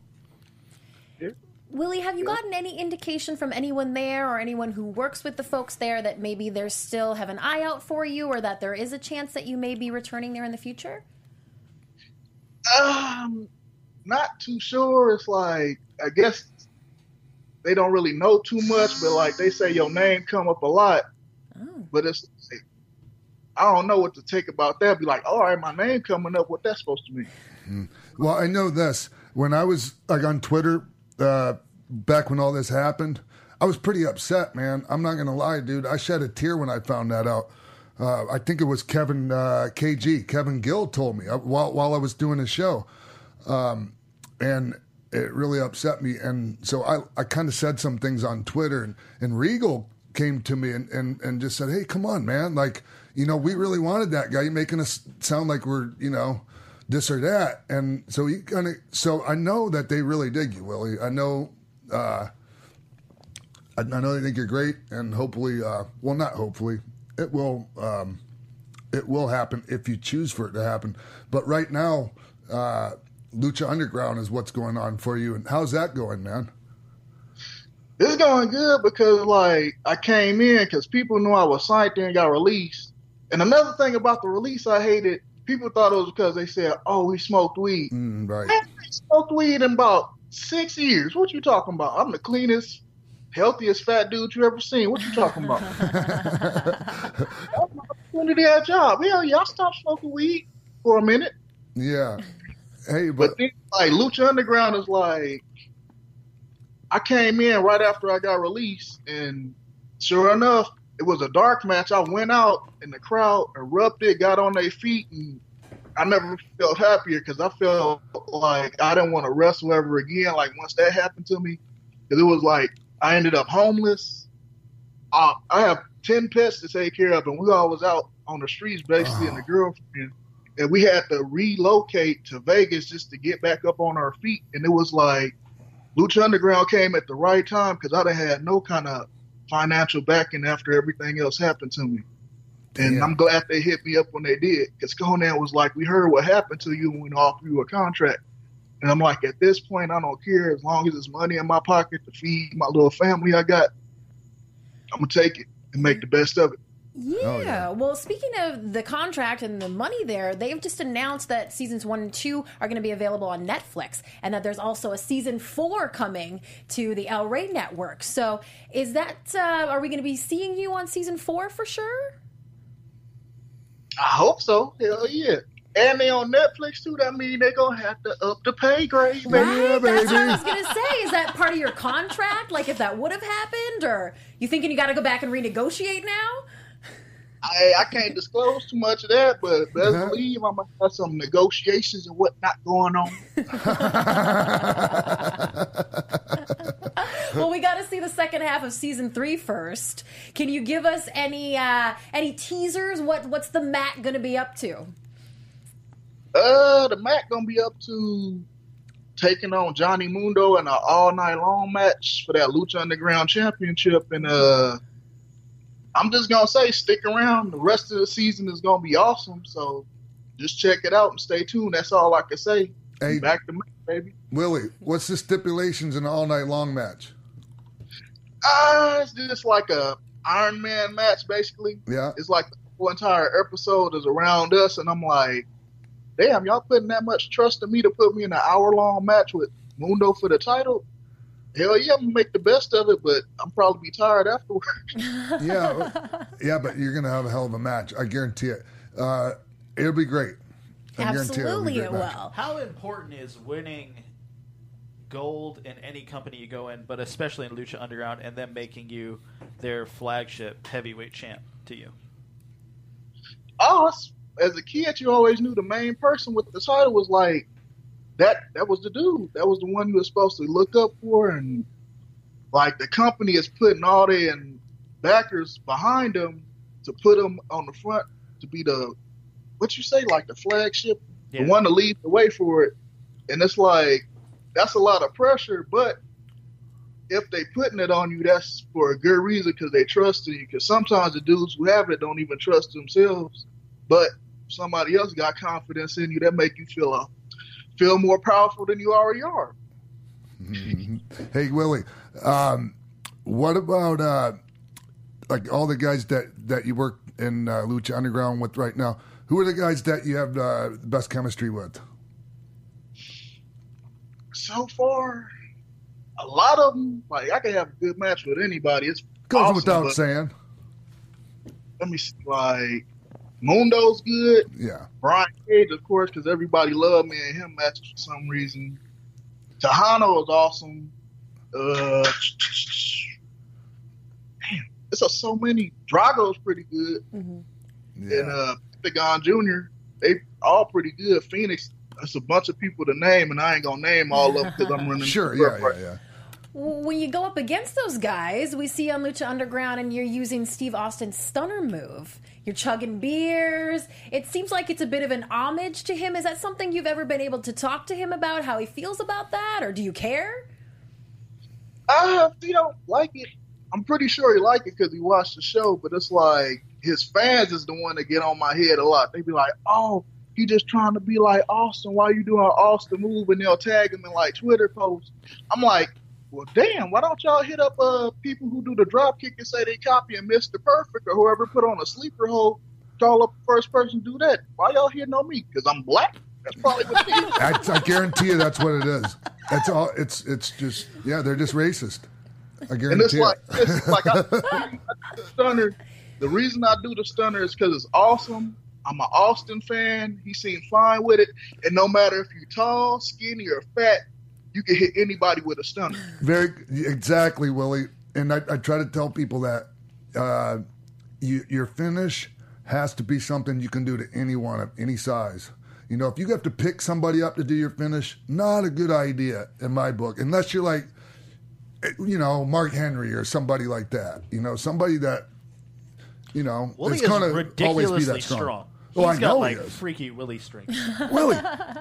Willie, have you gotten any indication from anyone there or anyone who works with the folks there that maybe they still have an eye out for you or that there is a chance that you may be returning there in the future? Not too sure. It's like, I guess they don't really know too much, but like they say your name come up a lot. Oh. But it's like, I don't know what to take about that. Be like, all right, my name coming up, what that's supposed to mean? Mm. Well, I know this. When I was like on Twitter... back when all this happened, I was pretty upset, man. I'm not going to lie, dude. I shed a tear when I found that out. I think it was Kevin Kevin Gill told me while I was doing a show. And it really upset me. And so I kind of said some things on Twitter, and Regal came to me and just said, hey, come on, man. Like, you know, we really wanted that guy. You're making us sound like we're, you know, this or that. And so he kind of, so I know that they really dig you, Willie. I know, I know they think you're great, and hopefully, well, not hopefully, it will happen if you choose for it to happen. But right now, Lucha Underground is what's going on for you. And how's that going, man? It's going good because, like, I came in because people knew I was signed there and got released. And another thing about the release I hated, people thought it was because they said, oh, he smoked weed. Right. I haven't smoked weed in about 6 years. What you talking about? I'm the cleanest, healthiest fat dude you ever seen. What you talking about? That's my opportunity at job. Hell yeah, I stopped smoking weed for a minute. Yeah. Hey, but then, like, Lucha Underground is like, I came in right after I got released, and sure enough, it was a dark match. I went out, and the crowd erupted, got on their feet, and I never felt happier because I felt like I didn't want to wrestle ever again. Like, once that happened to me, because it was like I ended up homeless. I have 10 pets to take care of, and we all was out on the streets basically, and the girlfriend. And we had to relocate to Vegas just to get back up on our feet. And it was like Lucha Underground came at the right time because I'd have had no kind of financial backing after everything else happened to me. And yeah. I'm glad they hit me up when they did because Conan was like, we heard what happened to you when we offered you a contract. And I'm like, at this point, I don't care. As long as there's money in my pocket to feed my little family I got, I'm going to take it and make the best of it. Yeah. Oh, yeah. Well, speaking of the contract and the money there, they've just announced that seasons 1 and 2 are going to be available on Netflix, and that there's also a season 4 coming to the El Rey Network. So is that, are we going to be seeing you on season 4 for sure? I hope so. Hell yeah. And they on Netflix too. That means they're going to have to up the pay grade. Baby. Right? Yeah, baby. That's what I was going to say. Is that part of your contract? Like if that would have happened, or you thinking you got to go back and renegotiate now? I can't disclose too much of that, but best believe I'm going to have some negotiations and whatnot going on. Well, we got to see the second half of season 3 first. Can you give us any teasers? What's the Mac going to be up to? The Mac going to be up to taking on Johnny Mundo in an all-night-long match for that Lucha Underground Championship, and I'm just going to say, stick around. The rest of the season is going to be awesome. So just check it out and stay tuned. That's all I can say. Hey, back to me, baby. Willie, what's the stipulations in an all-night-long match? It's just like a Iron Man match, basically. Yeah. It's like the whole entire episode is around us, and I'm like, damn, y'all putting that much trust in me to put me in an hour-long match with Mundo for the title? Hell yeah, I'm going to make the best of it, but I'm probably be tired afterwards. Yeah, but you're going to have a hell of a match. I guarantee it. It'll be great. Absolutely it will. How important is winning gold in any company you go in, but especially in Lucha Underground, and them making you their flagship heavyweight champ to you? Oh, as a kid, you always knew the main person with the title was like, That was the dude. That was the one you were supposed to look up for. And, like, the company is putting all their backers behind them to put them on the front to be the, what you say, like the flagship, the one to lead the way for it. And it's like, that's a lot of pressure. But if they putting it on you, that's for a good reason because they trust you. Because sometimes the dudes who have it don't even trust themselves. But somebody else got confidence in you. That make you feel more powerful than you already are. Hey, Willie, what about like all the guys that you work in Lucha Underground with right now? Who are the guys that you have the best chemistry with? So far, a lot of them. Like, I can have a good match with anybody. It goes awesome, without saying. Let me see, like, Mundo's good. Yeah. Brian Cage, of course, because everybody loved me and him matches for some reason. Tejano is awesome. Damn, there's so many. Drago's pretty good. Mm-hmm. Yeah. And Pentagon Jr., they all pretty good. Phoenix, That's a bunch of people to name, and I ain't gonna name all of them because I'm running. Sure, yeah, right. Yeah. When you go up against those guys, we see on Lucha Underground, and you're using Steve Austin's stunner move. You're chugging beers. It seems like it's a bit of an homage to him. Is that something you've ever been able to talk to him about, how he feels about that, or do you care? He don't like it. I'm pretty sure he liked it because he watched the show, but it's like his fans is the one that get on my head a lot. They be like, oh, he just trying to be like Austin. Why you doing an Austin move? And they'll tag him in like Twitter posts. I'm like, well, damn, why don't y'all hit up people who do the drop kick and say they copy and Mr. Perfect or whoever put on a sleeper hold, call up the first person to do that. Why y'all hitting on me? Because I'm black? That's probably what it is. I guarantee you that's what it is. That's all. It's just, yeah, they're just racist. I guarantee. And it's like I do the stunner. The reason I do the stunner is because it's awesome. I'm an Austin fan. He seemed fine with it. And no matter if you're tall, skinny, or fat, you can hit anybody with a stunner. Exactly, Willie. And I try to tell people that your finish has to be something you can do to anyone of any size. You know, if you have to pick somebody up to do your finish, not a good idea in my book, unless you're like, you know, Mark Henry or somebody like that. You know, somebody that, you know, Willie is gonna ridiculously always be that strong. Well, he's got like freaky Willie strength. Willie,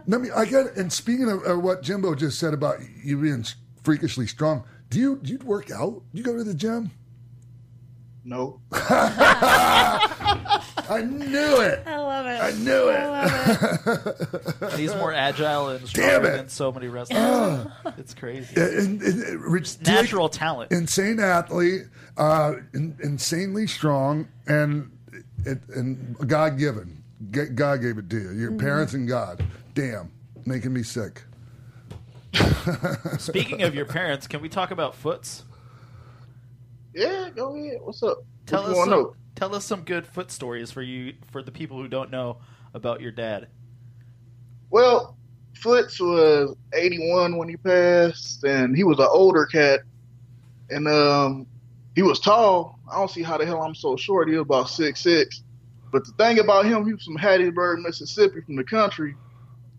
let me. I got. And speaking of what Jimbo just said about you being freakishly strong, do you work out? Do you go to the gym? No. I knew it. I love it. I knew it. He's more agile and stronger than so many wrestlers. It's crazy. Natural talent. Insane athlete, insanely strong, and God given. God gave it to you. Your parents and God. Damn, making me sick. Speaking of your parents, can we talk about Foots? Yeah, go ahead. What's up? Tell us some good foot stories for the people who don't know about your dad. Well, Foots was 81 when he passed, and he was an older cat, and he was tall. I don't see how the hell I'm so short. He was about 6'6". But the thing about him, he was from Hattiesburg, Mississippi, from the country,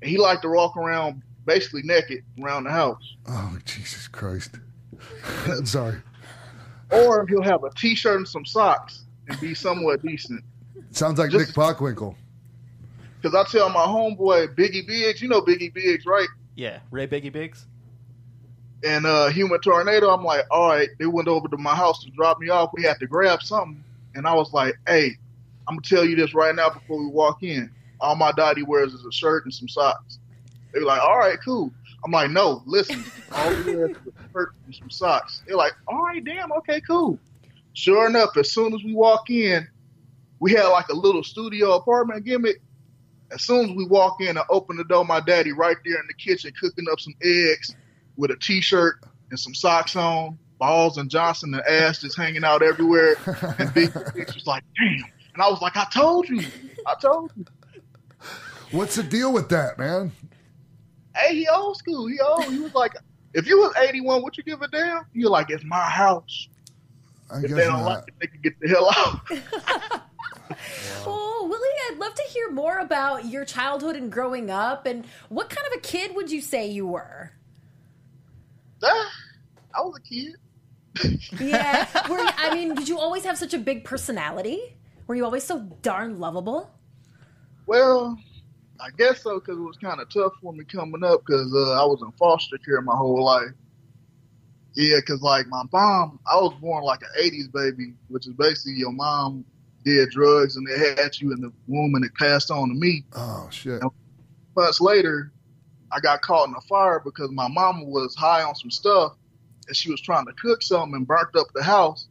and he liked to walk around basically naked around the house. Oh, Jesus Christ. I'm sorry. Or he'll have a T-shirt and some socks and be somewhat decent. Sounds like Nick Bockwinkel. Because I tell my homeboy, Biggie Biggs, you know Biggie Biggs, right? Yeah, Ray Biggie Biggs. And Human Tornado, I'm like, all right, they went over to my house to drop me off. We had to grab something. And I was like, hey, I'm going to tell you this right now before we walk in. All my daddy wears is a shirt and some socks. They were like, all right, cool. I'm like, no, listen, all we wears is a shirt and some socks. They're like, all right, damn, okay, cool. Sure enough, as soon as we walk in, we had like a little studio apartment gimmick. As soon as we walk in and open the door, my daddy right there in the kitchen cooking up some eggs with a T-shirt and some socks on, balls and Johnson and ass just hanging out everywhere. And Big Six was like, damn. And I was like, I told you. What's the deal with that, man? Hey, he old school. He was like, if you was 81, would you give a damn? You're like, it's my house. If they don't like it, they can get the hell out. Well, Willie, I'd love to hear more about your childhood and growing up, and what kind of a kid would you say you were? I was a kid. Yeah. Did you always have such a big personality? Were you always so darn lovable? Well, I guess so, because it was kind of tough for me coming up, because I was in foster care my whole life. Yeah, because, like, my mom, I was born like an 80s baby, which is basically your mom did drugs and they had you in the womb and it passed on to me. Oh, shit. And months later, I got caught in a fire because my mama was high on some stuff and she was trying to cook something and burnt up the house.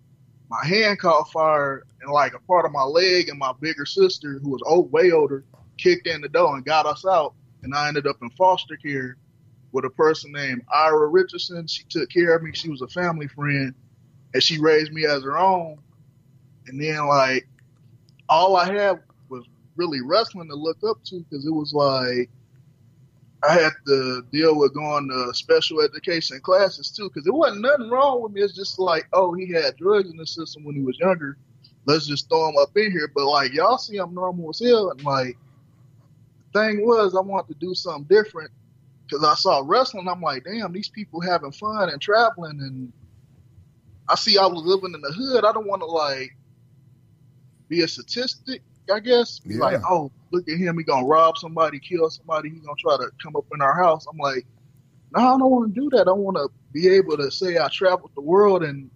My hand caught fire and, like, a part of my leg and my bigger sister, who was way older, kicked in the door and got us out, and I ended up in foster care with a person named Ira Richardson. She took care of me. She was a family friend, and she raised me as her own. And then, like, all I had was really wrestling to look up to, because it was like I had to deal with going to special education classes, too, because there wasn't nothing wrong with me. It's just like, oh, he had drugs in the system when he was younger. Let's just throw him up in here. But, like, y'all see I'm normal as hell, and, like, thing was, I wanted to do something different because I saw wrestling. I'm like, damn, these people having fun and traveling, and I see I was living in the hood. I don't want to like be a statistic, I guess. Yeah. Like, oh, look at him. He gonna rob somebody, kill somebody. He gonna try to come up in our house. I'm like, no, I don't want to do that. I want to be able to say I traveled the world, and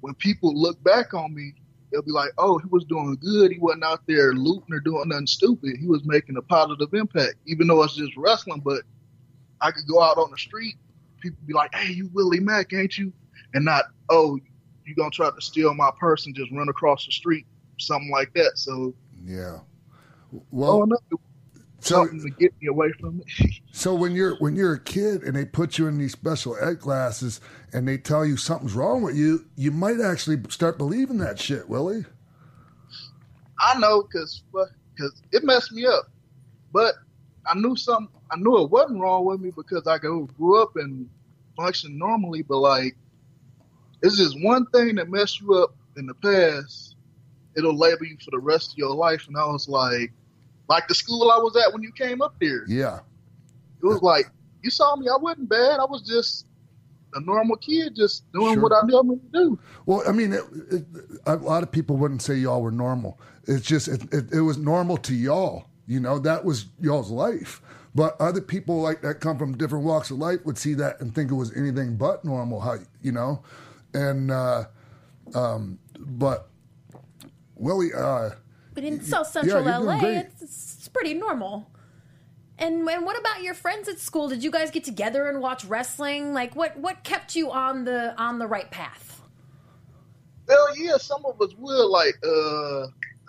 when people look back on me, they'll be like, oh, he was doing good. He wasn't out there looting or doing nothing stupid. He was making a positive impact, even though it's just wrestling. But I could go out on the street. People be like, hey, you Willie Mack, ain't you? And not, oh, you going to try to steal my purse and just run across the street, something like that. So, yeah. Well, something to get me away from it. So when you're a kid and they put you in these special ed classes and they tell you something's wrong with you, you might actually start believing that shit, Willie. I know, cause it messed me up, but I knew it wasn't wrong with me because I grew up and functioned normally. But like, it's just one thing that messed you up in the past, it'll label you for the rest of your life. And I was like. Like the school I was at when you came up there. Yeah. It was like, you saw me, I wasn't bad. I was just a normal kid just doing what I knew I meant to do. Well, I mean, a lot of people wouldn't say y'all were normal. It's just, it was normal to y'all. You know, that was y'all's life. But other people like that come from different walks of life would see that and think it was anything but normal, how, you know? And, but Willie, but in South Central LA, it's pretty normal. And what about your friends at school? Did you guys get together and watch wrestling? Like, what kept you on the right path? Well, yeah, some of us would. Like,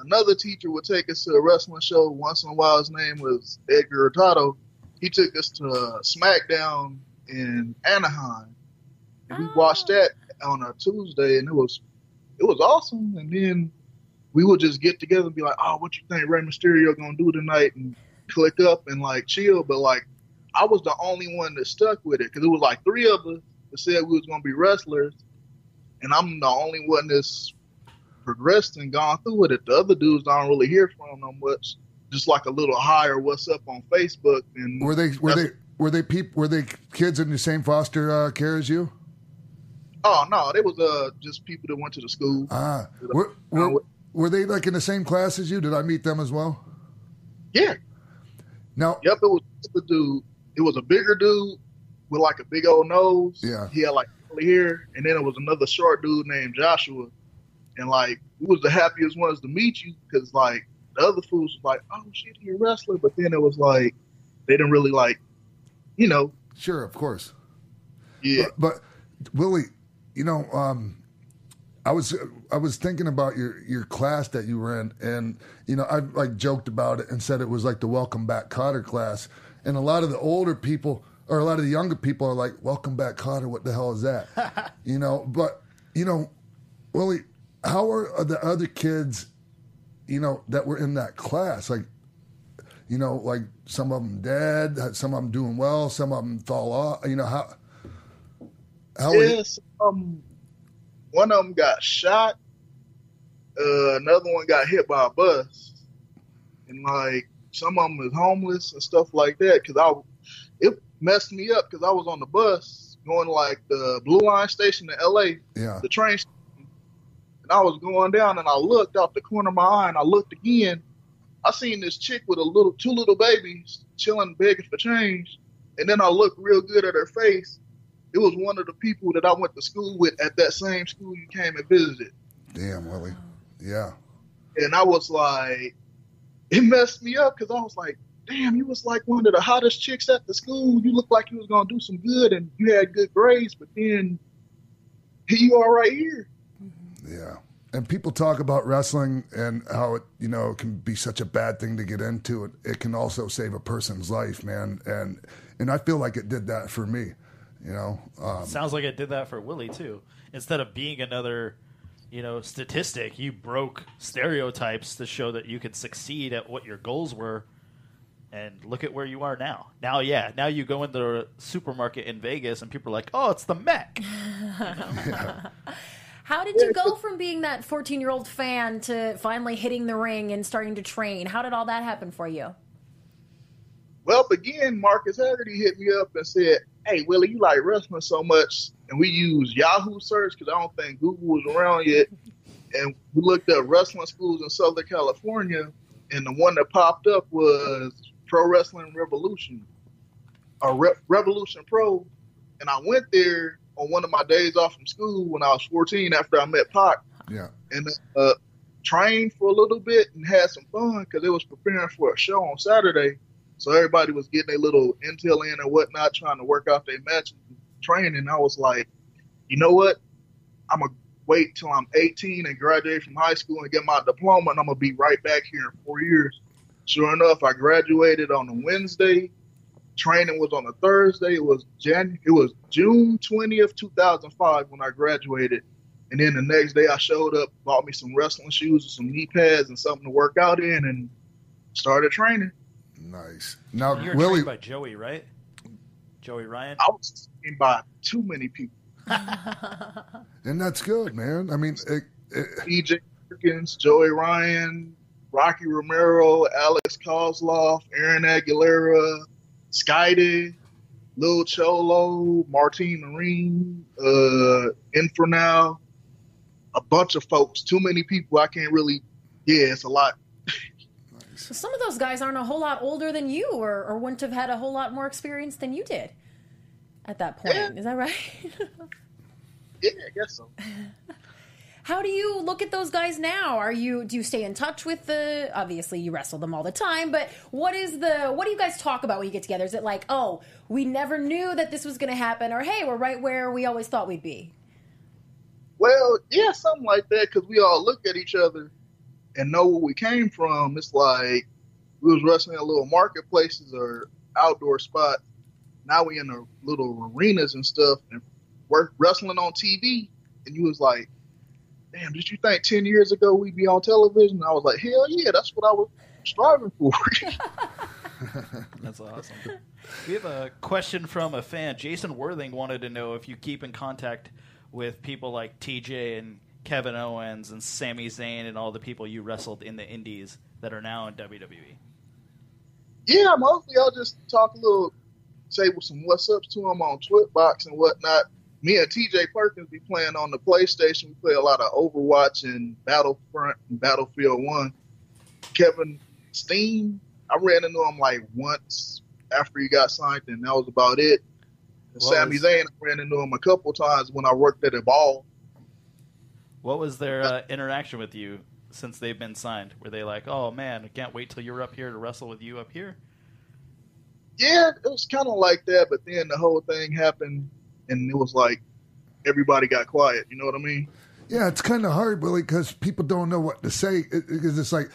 another teacher would take us to a wrestling show once in a while. His name was Edgar Hurtado. He took us to SmackDown in Anaheim, and we watched that on a Tuesday, and it was awesome. And then we would just get together and be like, oh, what you think Rey Mysterio going to do tonight? And click up and, like, chill. But, like, I was the only one that stuck with it because it was, like, three of us that said we was going to be wrestlers. And I'm the only one that's progressed and gone through with it. The other dudes I don't really hear from no much. Just, like, a little higher what's up on Facebook. And Were they kids in the same foster care as you? Oh, no. They was just people that went to the school. Ah. Were they, like, in the same class as you? Did I meet them as well? Yeah. Now, yep, it was the dude. It was a bigger dude with, like, a big old nose. Yeah. He had, like, curly hair. And then it was another short dude named Joshua. And, like, we was the happiest ones to meet you because, like, the other fools was like, oh, shit, you're a wrestler. But then it was, like, they didn't really, like, you know. Sure, of course. Yeah. But Willie, you know, I was thinking about your class that you were in, and you know I like joked about it and said it was like the Welcome Back Cotter class, and a lot of the older people or a lot of the younger people are like Welcome Back Cotter, what the hell is that? You know, but you know, Willie, how are the other kids, you know, that were in that class? Like, you know, like some of them dead, some of them doing well, some of them fall off. You know how? Yes, one of them got shot. Another one got hit by a bus, and like some of them was homeless and stuff like that. It messed me up because I was on the bus going to like the Blue Line station in L.A. Yeah. The train station, and I was going down, and I looked out the corner of my eye, and I looked again. I seen this chick with two little babies chilling, begging for change, and then I looked real good at her face. It was one of the people that I went to school with at that same school you came and visited. Damn, Willie. Yeah. And I was like, it messed me up because I was like, damn, you was like one of the hottest chicks at the school. You looked like you was going to do some good and you had good grades, but then here you are right here. Yeah. And people talk about wrestling and how it, you know, can be such a bad thing to get into. It can also save a person's life, man. And I feel like it did that for me. You know, sounds like it did that for Willie too. Instead of being another, you know, statistic, you broke stereotypes to show that you could succeed at what your goals were. And look at where you are now. Now you go into the supermarket in Vegas, and people are like, "Oh, it's the Mac." Yeah. How did you go from being that 14-year-old fan to finally hitting the ring and starting to train? How did all that happen for you? Well, again, Marcus Haggerty hit me up and said, hey, Willie, you like wrestling so much, and we use Yahoo search because I don't think Google was around yet, and we looked up wrestling schools in Southern California, and the one that popped up was Pro Wrestling Revolution, or Revolution Pro, and I went there on one of my days off from school when I was 14 after I met Pac, and trained for a little bit and had some fun because it was preparing for a show on Saturday. So everybody was getting their little intel in and whatnot, trying to work out their matches and training. And I was like, you know what? I'm going to wait till I'm 18 and graduate from high school and get my diploma, and I'm going to be right back here in 4 years. Sure enough, I graduated on a Wednesday. Training was on a Thursday. It was June 20th, 2005 when I graduated. And then the next day I showed up, bought me some wrestling shoes and some knee pads and something to work out in, and started training. Nice. Now, you were trained by Joey, right? Joey Ryan? I was trained by too many people. And that's good, man. I mean, EJ Perkins, Joey Ryan, Rocky Romero, Alex Kozlov, Aaron Aguilera, Skydie, Lil Cholo, Martine Marine, Infernal, a bunch of folks. Too many people. I can't really. Yeah, it's a lot. So some of those guys aren't a whole lot older than you, or wouldn't have had a whole lot more experience than you did at that point. Yeah. Is that right? Yeah, I guess so. How do you look at those guys now? Do you stay in touch with the? Obviously, you wrestle them all the time, but what do you guys talk about when you get together? Is it like, oh, we never knew that this was going to happen, or hey, we're right where we always thought we'd be? Well, yeah, something like that, because we all look at each other and know where we came from. It's like we was wrestling at little marketplaces or outdoor spots. Now we in the little arenas and stuff, and we're wrestling on TV. And you was like, damn, did you think 10 years ago we'd be on television? And I was like, hell yeah, that's what I was striving for. That's awesome. We have a question from a fan. Jason Worthing wanted to know if you keep in contact with people like TJ and Kevin Owens and Sami Zayn and all the people you wrestled in the indies that are now in WWE? Yeah, mostly I'll just talk a little, say some what's-ups to them on Twitbox and whatnot. Me and TJ Perkins be playing on the PlayStation. We play a lot of Overwatch and Battlefront and Battlefield 1. Kevin Steen, I ran into him like once after he got signed, and that was about it. And Sami Zayn, I ran into him a couple times when I worked at a ball. What was their interaction with you since they've been signed? Were they like, oh, man, I can't wait till you're up here to wrestle with you up here? Yeah, it was kind of like that, but then the whole thing happened, and it was like everybody got quiet. You know what I mean? Yeah, it's kind of hard, Willie, because people don't know what to say. Because it's like,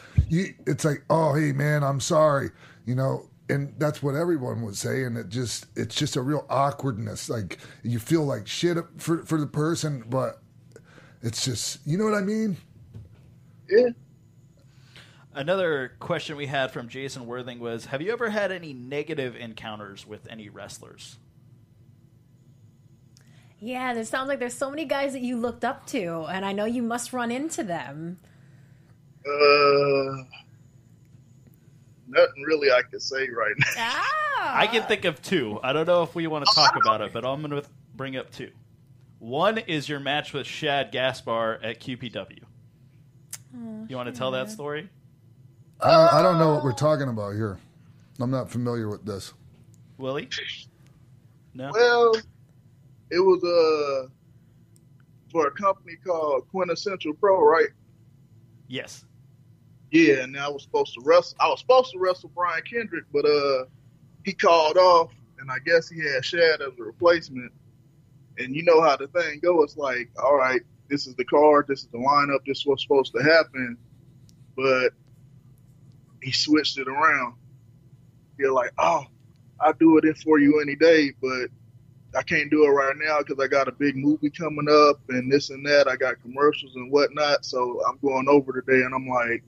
oh, hey, man, I'm sorry, you know. And that's what everyone would say, and it's just a real awkwardness. Like, you feel like shit for the person, but it's just, you know what I mean? Yeah. Another question we had from Jason Worthing was, have you ever had any negative encounters with any wrestlers? Yeah, it sounds like there's so many guys that you looked up to, and I know you must run into them. Nothing really I can say right now. Ah. I can think of two. I don't know if we want to talk about it, but I'm going to bring up two. One is your match with Shad Gaspar at QPW. Oh, you want to tell that story? I don't know what we're talking about here. I'm not familiar with this. Willie? No? Well, it was for a company called Quintessential Pro, right? Yes. Yeah, and I was supposed to wrestle. I was supposed to wrestle Brian Kendrick, but he called off, and I guess he had Shad as a replacement. And you know how the thing goes. It's like, all right, this is the card, this is the lineup, this is what's supposed to happen. But he switched it around. You're like, oh, I'll do it for you any day, but I can't do it right now because I got a big movie coming up and this and that. I got commercials and whatnot, so I'm going over today. And I'm like,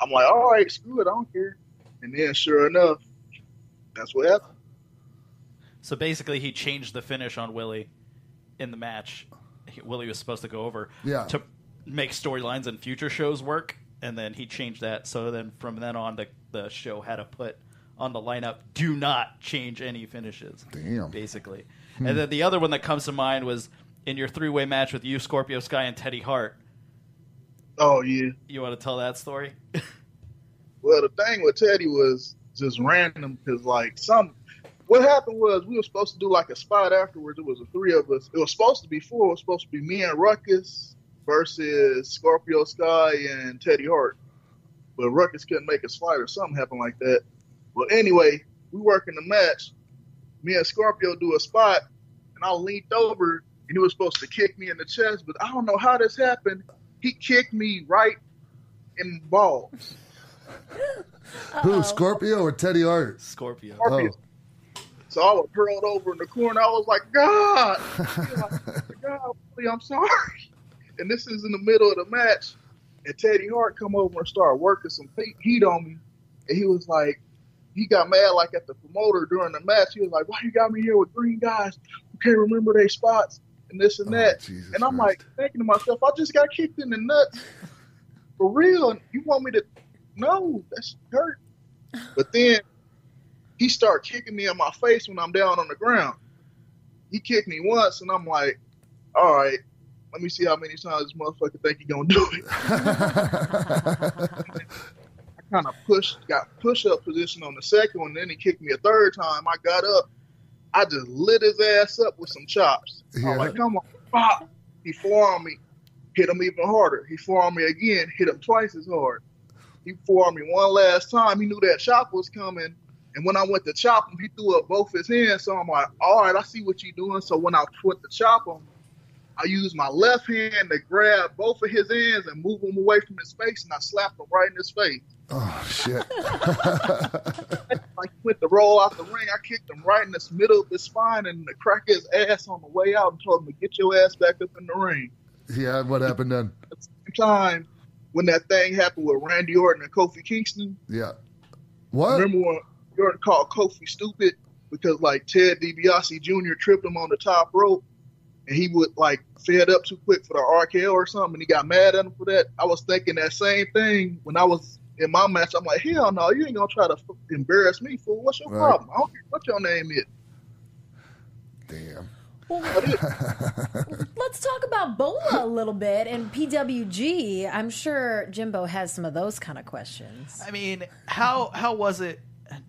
all right, screw it, I don't care. And then sure enough, that's what happened. So basically, he changed the finish on Willie in the match. Willie was supposed to go over to make storylines and future shows work, and then he changed that. So then from then on, the show had a put on the lineup do not change any finishes. Damn. Basically. Hmm. And then the other one that comes to mind was in your three-way match with you, Scorpio Sky, and Teddy Hart. Oh, yeah. You want to tell that story? Well, the thing with Teddy was just random because, like, what happened was we were supposed to do, like, a spot afterwards. It was the three of us. It was supposed to be four. It was supposed to be me and Ruckus versus Scorpio Sky and Teddy Hart. But Ruckus couldn't make a slide or something happened like that. Well, anyway, we working the match. Me and Scorpio do a spot, and I leaned over, and he was supposed to kick me in the chest, but I don't know how this happened. He kicked me right in the balls. Who, Scorpio or Teddy Hart? Scorpio. Oh. So I was curled over in the corner. I was like, God, Willie, I'm sorry. And this is in the middle of the match. And Teddy Hart come over and start working some heat on me. And he was like, he got mad like at the promoter during the match. He was like, why you got me here with green guys who can't remember their spots and this and that. Jesus and I'm Christ. Like thinking to myself, I just got kicked in the nuts. For real. And you want me to? No, that's hurt. But then he started kicking me in my face when I'm down on the ground. He kicked me once and I'm like, all right. Let me see how many times this motherfucker think he gonna do it. I kind of got push-up position on the second one, and then he kicked me a third time. I got up. I just lit his ass up with some chops. Yeah. I'm like, come on. Pop. He forearmed me. Hit him even harder. He forearmed me again. Hit him twice as hard. He forearmed me one last time. He knew that chop was coming. And when I went to chop him, he threw up both his hands. So I'm like, all right, I see what you're doing. So when I put the chop on him, I used my left hand to grab both of his hands and move him away from his face, and I slapped him right in his face. Oh, shit. Like, with the roll out the ring, I kicked him right in the middle of his spine and cracked his ass on the way out and told him to get your ass back up in the ring. Yeah, what happened then? At the same time, when that thing happened with Randy Orton and Kofi Kingston. Yeah. What? Remember when Orton called Kofi stupid because, like, Ted DiBiase Jr. tripped him on the top rope? And he would, like, fed up too quick for the RKO or something, and he got mad at him for that. I was thinking that same thing when I was in my match. I'm like, hell no, you ain't going to try to embarrass me, fool. What's your problem? I don't care what your name is. Damn. Well, let's talk about Bola a little bit and PWG. I'm sure Jimbo has some of those kind of questions. I mean, how was it,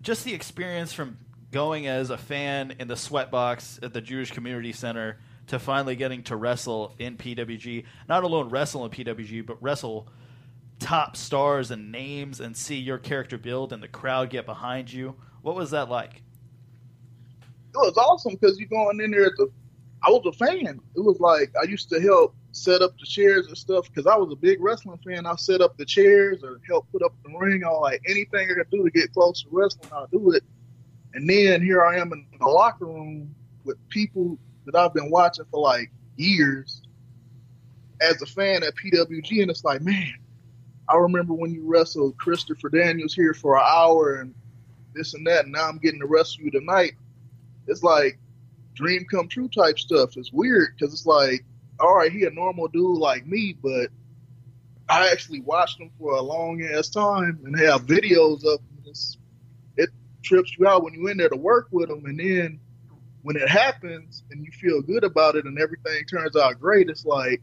just the experience from going as a fan in the sweatbox at the Jewish Community Center to finally getting to wrestle in PWG, not alone wrestle in PWG, but wrestle top stars and names and see your character build and the crowd get behind you? What was that like? It was awesome because you're going in there I was a fan. It was like I used to help set up the chairs and stuff because I was a big wrestling fan. I set up the chairs or help put up the ring. I like anything I could do to get close to wrestling, I'll do it. And then here I am in the locker room with people that I've been watching for like years as a fan at PWG, and it's like, man, I remember when you wrestled Christopher Daniels here for an hour and this and that, and now I'm getting to wrestle you tonight. It's like dream come true type stuff. It's weird because it's like, all right, he a normal dude like me, but I actually watched him for a long ass time and have videos of him. It trips you out when you're in there to work with him, and then when it happens and you feel good about it and everything turns out great, it's like,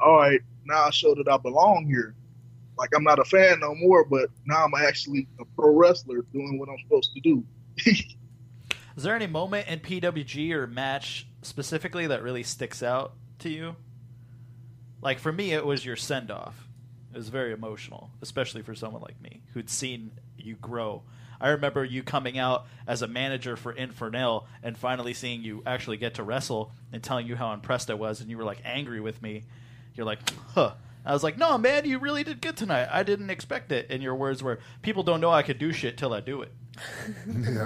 all right, now I show that I belong here. Like, I'm not a fan no more, but now I'm actually a pro wrestler doing what I'm supposed to do. Is there any moment in PWG or match specifically that really sticks out to you? Like, for me, it was your send-off. It was very emotional, especially for someone like me who'd seen you grow. I remember you coming out as a manager for Infernal and finally seeing you actually get to wrestle and telling you how impressed I was, and you were, like, angry with me. You're like, huh. I was like, no, man, you really did good tonight. I didn't expect it. And your words were, people don't know I could do shit till I do it. Yeah.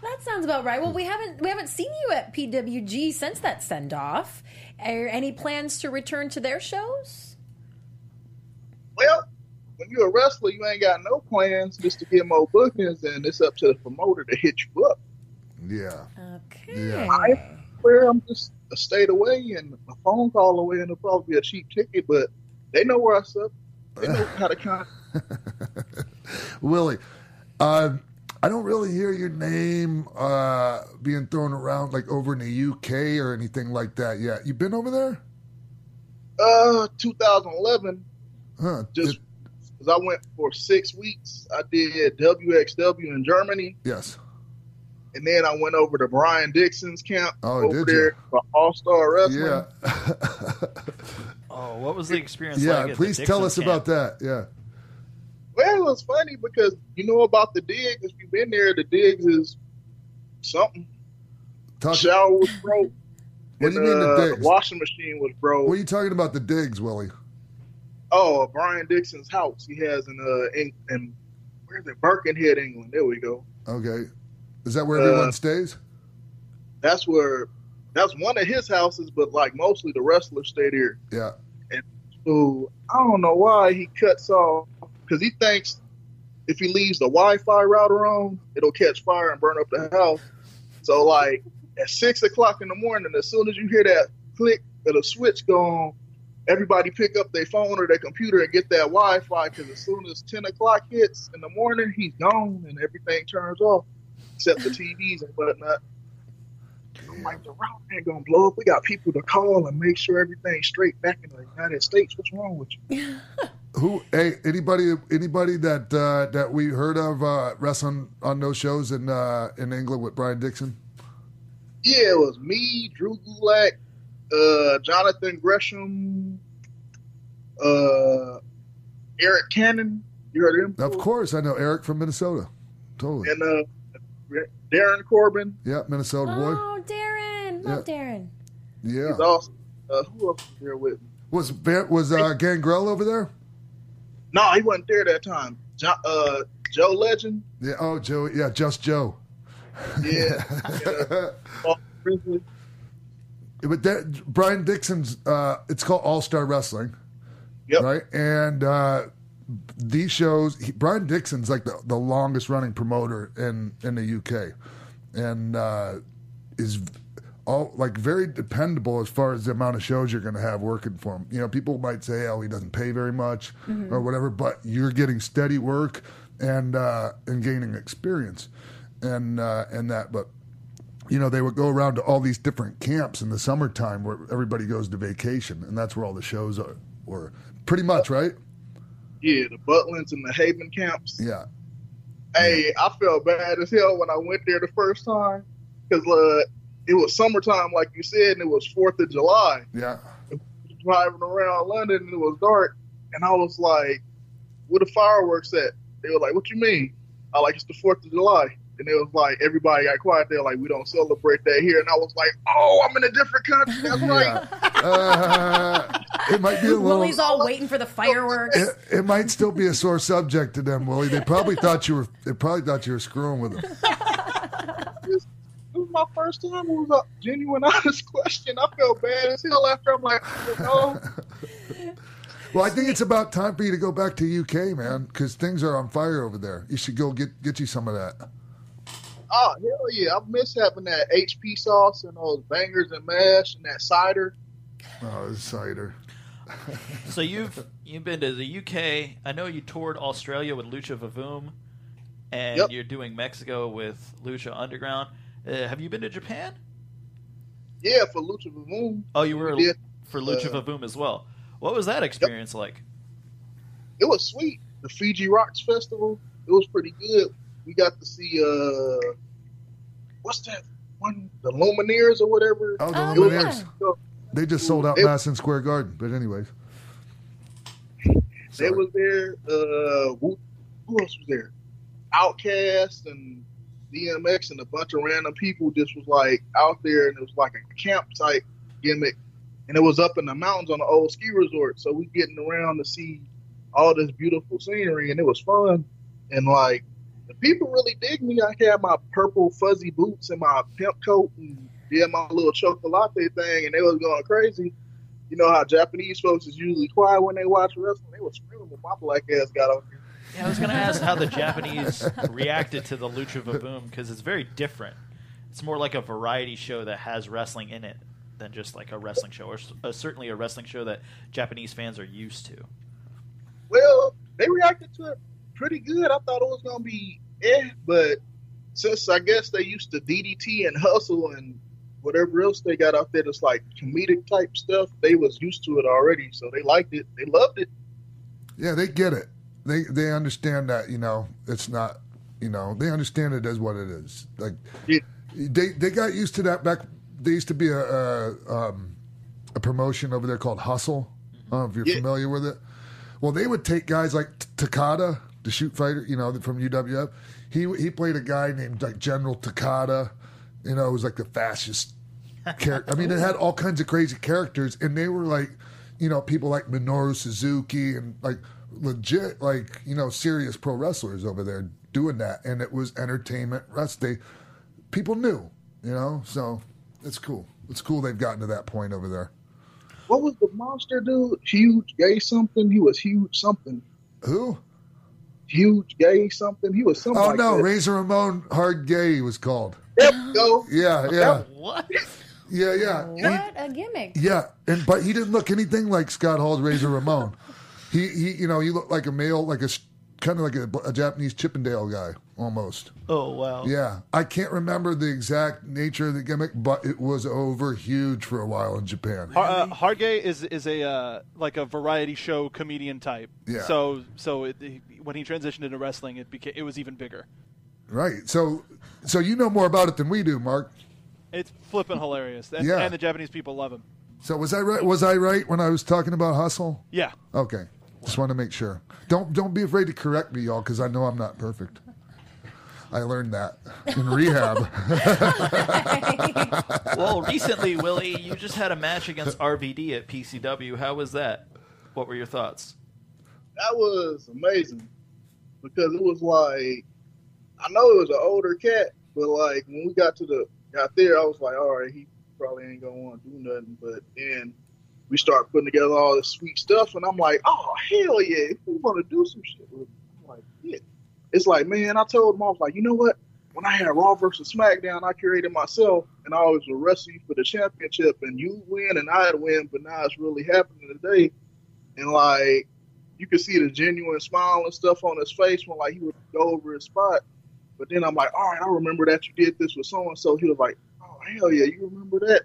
That sounds about right. Well, we haven't seen you at PWG since that send-off. Are any plans to return to their shows? Well, when you're a wrestler, you ain't got no plans, just to get more bookings, and it's up to the promoter to hit you up. Yeah. Okay. Yeah. I'm just a state away and a phone call away, and it'll probably be a cheap ticket, but they know where I sit. They know how to contact. Willie, I don't really hear your name being thrown around like over in the UK or anything like that yet. You been over there? 2011. Huh. Just because I went for 6 weeks. I did WXW in Germany. Yes. And then I went over to Brian Dixon's camp over there for All-Star Wrestling. Yeah. Oh, what was the experience like? Yeah, please tell us about that. Yeah. Well, it was funny because you know about the digs. If you've been there, the digs is something. Shower was broke. What do you mean the digs? The washing machine was broke. What are you talking about the digs, Willie? Oh, Brian Dixon's house. He has in where's it? Birkenhead, England. There we go. Okay. Is that where everyone stays? That's one of his houses, but like mostly the wrestlers stay there. Yeah. And so I don't know why he cuts off, because he thinks if he leaves the Wi-Fi router on, it'll catch fire and burn up the house. So like at 6 o'clock in the morning, as soon as you hear that click of the switch go on, everybody pick up their phone or their computer and get that Wi-Fi, because as soon as 10 o'clock hits in the morning, he's gone and everything turns off. Except the TVs and whatnot. I'm like, the route ain't gonna blow up. We got people to call and make sure everything's straight back in the United States. What's wrong with you? Anybody that that we heard of wrestling on those shows in England with Brian Dixon? Yeah, it was me, Drew Gulak, Jonathan Gresham, Eric Cannon. You heard of him before? Of course, I know Eric from Minnesota. Totally. And Darren Corbin. Yeah, Minnesota boy. Oh, Darren. Love Darren. Yeah. He's awesome. Who else was there with me? Was Gangrel over there? No, he wasn't there that time. Joe Legend. Yeah, oh, Joe. Yeah, just Joe. Yeah. But that Brian Dixon's, it's called All-Star Wrestling. Yep. Right? And these shows, Brian Dixon's like the longest running promoter in the UK, and is all like very dependable as far as the amount of shows you're going to have working for him. You know, people might say, "Oh, he doesn't pay very much," or whatever, but you're getting steady work and gaining experience and that. But you know, they would go around to all these different camps in the summertime where everybody goes to vacation, and that's where all the shows were pretty much, right? Yeah, the Butlins and the Haven camps. Yeah. Hey, I felt bad as hell when I went there the first time, because it was summertime, like you said, and it was 4th of July. Yeah. Driving around London, and it was dark, and I was like, where the fireworks at? They were like, what you mean? I like, it's the 4th of July. And it was like, everybody got quiet. They're like, we don't celebrate that here. And I was like, oh, I'm in a different country. That's right. It might be a little... Willie's all waiting for the fireworks. It might still be a sore subject to them, Willie. They probably thought you were. They probably thought you were screwing with them. It was my first time. It was a genuine, honest question. I felt bad as hell after. I'm like, no. Well, I think it's about time for you to go back to UK, man, because things are on fire over there. You should go get you some of that. Oh, hell yeah. I miss having that HP sauce and those bangers and mash and that cider. Oh, the cider. So you've been to the UK. I know you toured Australia with Lucha Vavoom, and you're doing Mexico with Lucha Underground. Have you been to Japan? Yeah, for Lucha Vavoom. Oh, you were for Lucha Vavoom as well. What was that experience like? It was sweet. The Fiji Rocks Festival, it was pretty good. We got to see, what's that one? The Lumineers or whatever? Oh, the Lumineers. Yeah. They just sold out Madison Square Garden, but anyways. They was there. Who else was there? Outkast and DMX and a bunch of random people just was like out there, and it was like a campsite gimmick. And it was up in the mountains on the old ski resort. So we getting around to see all this beautiful scenery, and it was fun. And like, the people really dig me. I had my purple fuzzy boots and my pimp coat and did my little chocolate thing, and they was going crazy. You know how Japanese folks is usually quiet when they watch wrestling? They was screaming when my black ass got on here. Yeah, I was going to ask how the Japanese reacted to the Lucha Vavoom, because it's very different. It's more like a variety show that has wrestling in it than just like a wrestling show, or certainly a wrestling show that Japanese fans are used to. Well, they reacted to it pretty good. I thought it was going to be but since I guess they used to DDT and hustle and whatever else they got out there that's like comedic type stuff, they was used to it already, so they liked it. They loved it. Yeah, they get it. They understand that, you know, it's not, you know, they understand it as what it is. Like, yeah. They got used to that back. There used to be a promotion over there called Hustle. I don't know if you're familiar with it. Well, they would take guys like Takada, the shoot fighter, you know, from UWF. He played a guy named like General Takada. You know, it was like the fascist character. I mean, it had all kinds of crazy characters, and they were like, you know, people like Minoru Suzuki and like legit, like, you know, serious pro wrestlers over there doing that. And it was entertainment rest day. People knew, you know, so it's cool. It's cool they've gotten to that point over there. What was the monster dude? Huge gay something? He was huge something. Who? Huge gay something? He was something. Oh, like no, that. Razor Ramon Hard Gay was called. There we go. Yeah, yeah. What? Yeah, yeah. What a gimmick. Yeah, and but he didn't look anything like Scott Hall's Razor Ramon. He you know, he looked like a male, like a kind of like a Japanese Chippendale guy almost. Oh wow. Yeah, I can't remember the exact nature of the gimmick, but it was over huge for a while in Japan. Hargay is a like a variety show comedian type. Yeah. So when he transitioned into wrestling, it was even bigger. Right. So you know more about it than we do, Mark. It's flipping hilarious. And the Japanese people love him. So was I right? Was I right when I was talking about Hustle? Yeah. Okay. Just want to make sure. Don't be afraid to correct me, y'all, because I know I'm not perfect. I learned that in rehab. Well, recently, Willie, you just had a match against RVD at PCW. How was that? What were your thoughts? That was amazing because it was like, I know it was an older cat, but like when we got there, I was like, all right, he probably ain't gonna want to do nothing. But then we start putting together all this sweet stuff, and I'm like, oh hell yeah, if we want to do some shit with him, I'm like, yeah. It's like, man, I told him, I was like, you know what? When I had Raw versus SmackDown, I curated myself, and I always would wrestle you for the championship, and you win, and I'd win. But now it's really happening today, and like you could see the genuine smile and stuff on his face when like he would go over his spot. But then I'm like, all right, I remember that you did this with so-and-so. He was like, oh, hell yeah, you remember that?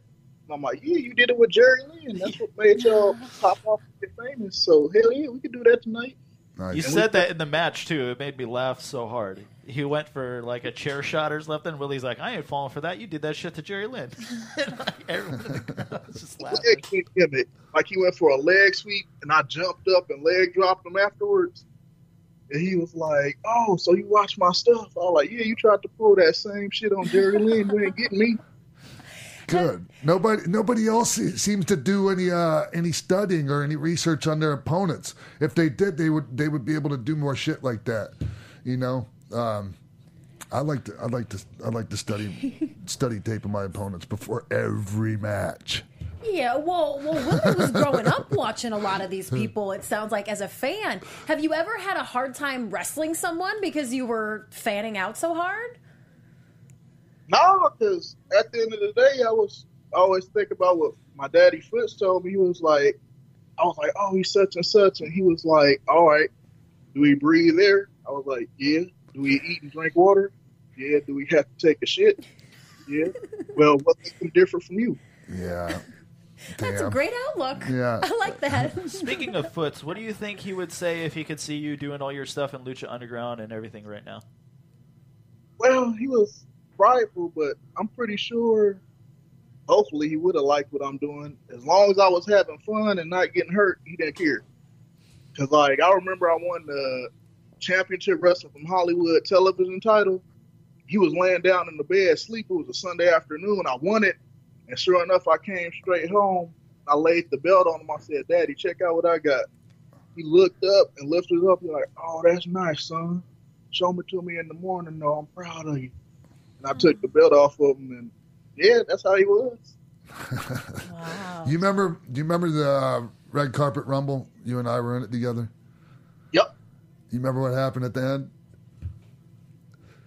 And I'm like, yeah, you did it with Jerry Lynn. That's what made y'all pop off and get famous. So, hell yeah, we can do that tonight. Nice. You said that in the match, too. It made me laugh so hard. He went for, like, a chair shot or something. Willie's like, I ain't falling for that. You did that shit to Jerry Lynn. And like, everyone in the crowd was just laughing. Like, he went for a leg sweep, and I jumped up and leg dropped him afterwards. And he was like, oh, so you watch my stuff. I was like, yeah, you tried to pull that same shit on Jerry Lynn. You ain't getting me. Good. Nobody else seems to do any studying or any research on their opponents. If they did, they would be able to do more shit like that. You know? I like to study tape of my opponents before every match. Yeah, well, Willie was growing up watching a lot of these people, it sounds like, as a fan. Have you ever had a hard time wrestling someone because you were fanning out so hard? No, because at the end of the day, I always think about what my daddy Fritz told me. He was like, I was like, oh, he's such and such. And he was like, all right, do we breathe air? I was like, yeah. Do we eat and drink water? Yeah. Do we have to take a shit? Yeah. Well, what makes them different from you? Yeah. Damn. That's a great outlook. Yeah. I like that. Speaking of Foots, what do you think he would say if he could see you doing all your stuff in Lucha Underground and everything right now? Well, he was prideful, but I'm pretty sure, hopefully, he would have liked what I'm doing. As long as I was having fun and not getting hurt, he didn't care. Because, like, I remember I won the championship wrestling from Hollywood television title. He was laying down in the bed asleep. It was a Sunday afternoon. I won it. And sure enough, I came straight home. I laid the belt on him. I said, Daddy, check out what I got. He looked up and lifted it up. He's like, oh, that's nice, son. Show me to me in the morning, though. I'm proud of you. And I took the belt off of him. And, yeah, that's how he was. Wow. Do you remember the Red Carpet Rumble? You and I were in it together? Yep. You remember what happened at the end?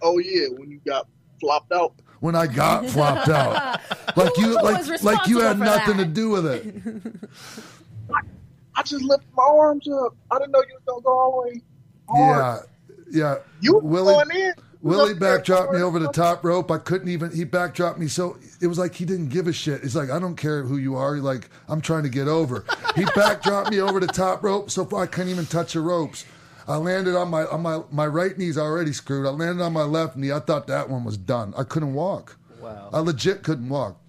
Oh, yeah, when you got flopped out. When I got flopped out, like you had nothing to do with it. I just lifted my arms up. I didn't know you were gonna go all the way hard. Yeah, Yeah. You Willie, in. Willie backdropped me over the top rope. I couldn't even, he backdropped me. So it was like, he didn't give a shit. He's like, I don't care who you are. He's like, I'm trying to get over. He backdropped me over the top rope. So far I couldn't even touch the ropes. I landed on my right knee's already screwed. I landed on my left knee. I thought that one was done. I couldn't walk. Wow. I legit couldn't walk.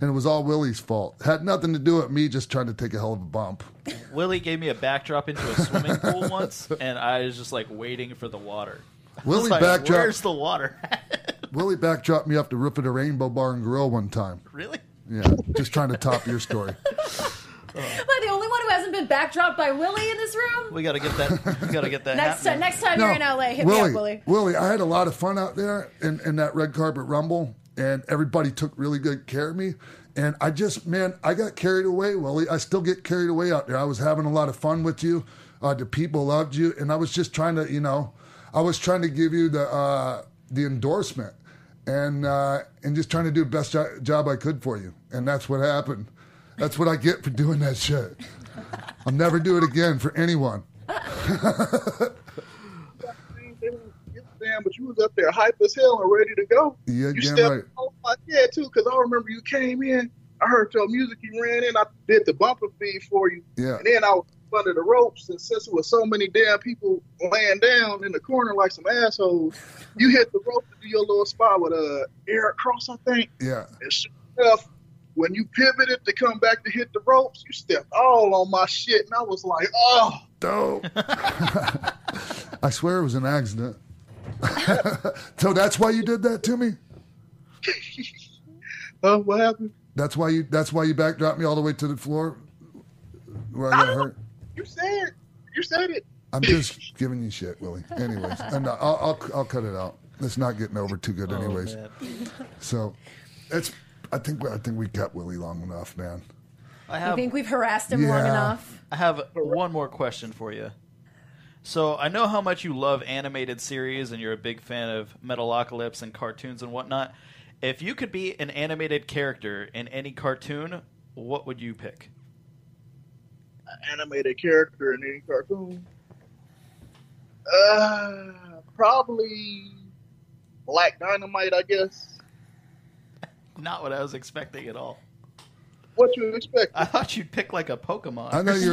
And it was all Willie's fault. Had nothing to do with me just trying to take a hell of a bump. Willie gave me a backdrop into a swimming pool once, and I was just, like, waiting for the water. Willie like, backdropped. Where's the water? Willie backdropped me off the roof of the Rainbow Bar and Grill one time. Really? Yeah, just trying to top your story. Am I the only one who hasn't been backdropped by Willie in this room? We gotta get that. Next time you're in LA, hit me up, Willie. Willie, I had a lot of fun out there in that Red Carpet Rumble, and everybody took really good care of me. And I just, man, I got carried away, Willie. I still get carried away out there. I was having a lot of fun with you. The people loved you, and I was just trying to, you know, I was trying to give you the endorsement, and just trying to do the best job I could for you. And that's what happened. That's what I get for doing that shit. I'll never do it again for anyone. Damn, but you was up there hype as hell and ready to go. Yeah, you stepped right. Oh my head too, because I remember you came in. I heard your music. You ran in. I did the bumper feed for you. Yeah. And then I was under the ropes, and since there was so many damn people laying down in the corner like some assholes, you hit the rope to do your little spot with Eric Cross, I think. Yeah. And sure enough, when you pivoted to come back to hit the ropes, you stepped all on my shit, and I was like, oh. Dope. I swear it was an accident. So that's why you did that to me? Oh, what happened? That's why you backdropped me all the way to the floor where I got hurt? You said it. I'm just giving you shit, Willie. Anyways, and I'll cut it out. It's not getting over too good anyways. Man. So it's... I think we kept Willie long enough, man. I think we've harassed him long enough. I have one more question for you. So I know how much you love animated series and you're a big fan of Metalocalypse and cartoons and whatnot. If you could be an animated character in any cartoon, what would you pick? An animated character in any cartoon? Probably Black Dynamite, I guess. Not what I was expecting at all. What you expect? I thought you'd pick like a Pokemon. I thought you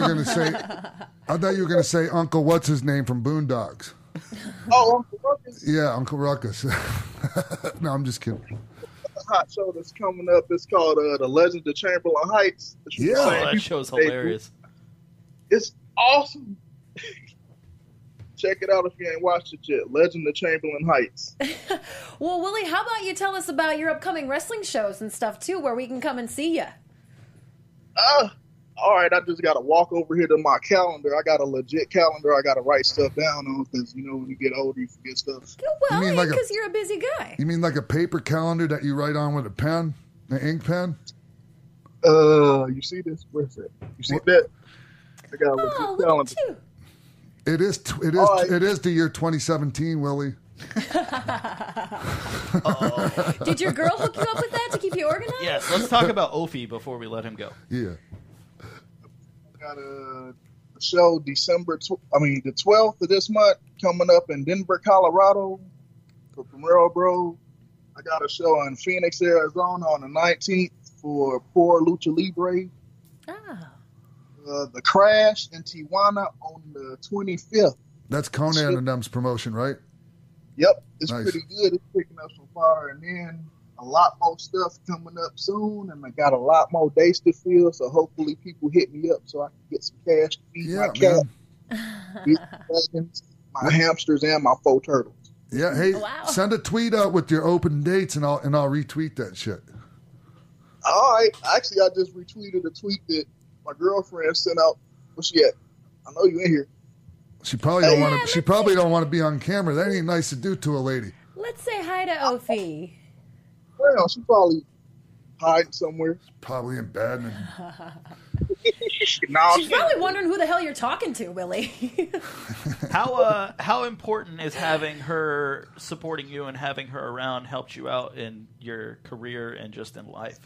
were gonna say Uncle What's His Name from Boondocks. Oh, Uncle Ruckus. Yeah, Uncle Ruckus. No, I'm just kidding. A hot show that's coming up. It's called The Legends of Chamberlain Heights. Yeah, that show's hilarious. It's awesome. Check it out if you ain't watched it yet. Legend of Chamberlain Heights. Well, Willie, how about you tell us about your upcoming wrestling shows and stuff, too, where we can come and see you? All right, I just got to walk over here to my calendar. I got a legit calendar I got to write stuff down on because, you know, when you get older, you forget stuff. Well, because you're a busy guy. You mean like a paper calendar that you write on with a pen, an ink pen? You see this? Where's it? You see that? I got a legit calendar. Look at you. It is the year 2017, Willie. Did your girl hook you up with that to keep you organized? Yes. Let's talk about Ophie before we let him go. Yeah. I got a show the 12th of this month coming up in Denver, Colorado, for Primero Bro. I got a show in Phoenix, Arizona, on the 19th for Poor Lucha Libre. Ah. The Crash in Tijuana on the 25th. That's Conan and them's promotion, right? Yep. It's pretty good. It's picking up so far. And then a lot more stuff coming up soon. And I got a lot more days to fill. So hopefully people hit me up so I can get some cash to feed my cat, my hamsters, and my 4 turtles. Yeah. Hey, send a tweet out with your open dates, and I'll retweet that shit. All right. Actually, I just retweeted a tweet that my girlfriend sent out. Where she at? I know you in here. She probably don't want to. She probably don't want to be on camera. That ain't nice to do to a lady. Let's say hi to Ophie. Well, she's probably hiding somewhere. She's probably in bed. She's probably wondering who the hell you're talking to, Willie. How important is having her supporting you and having her around helped you out in your career and just in life?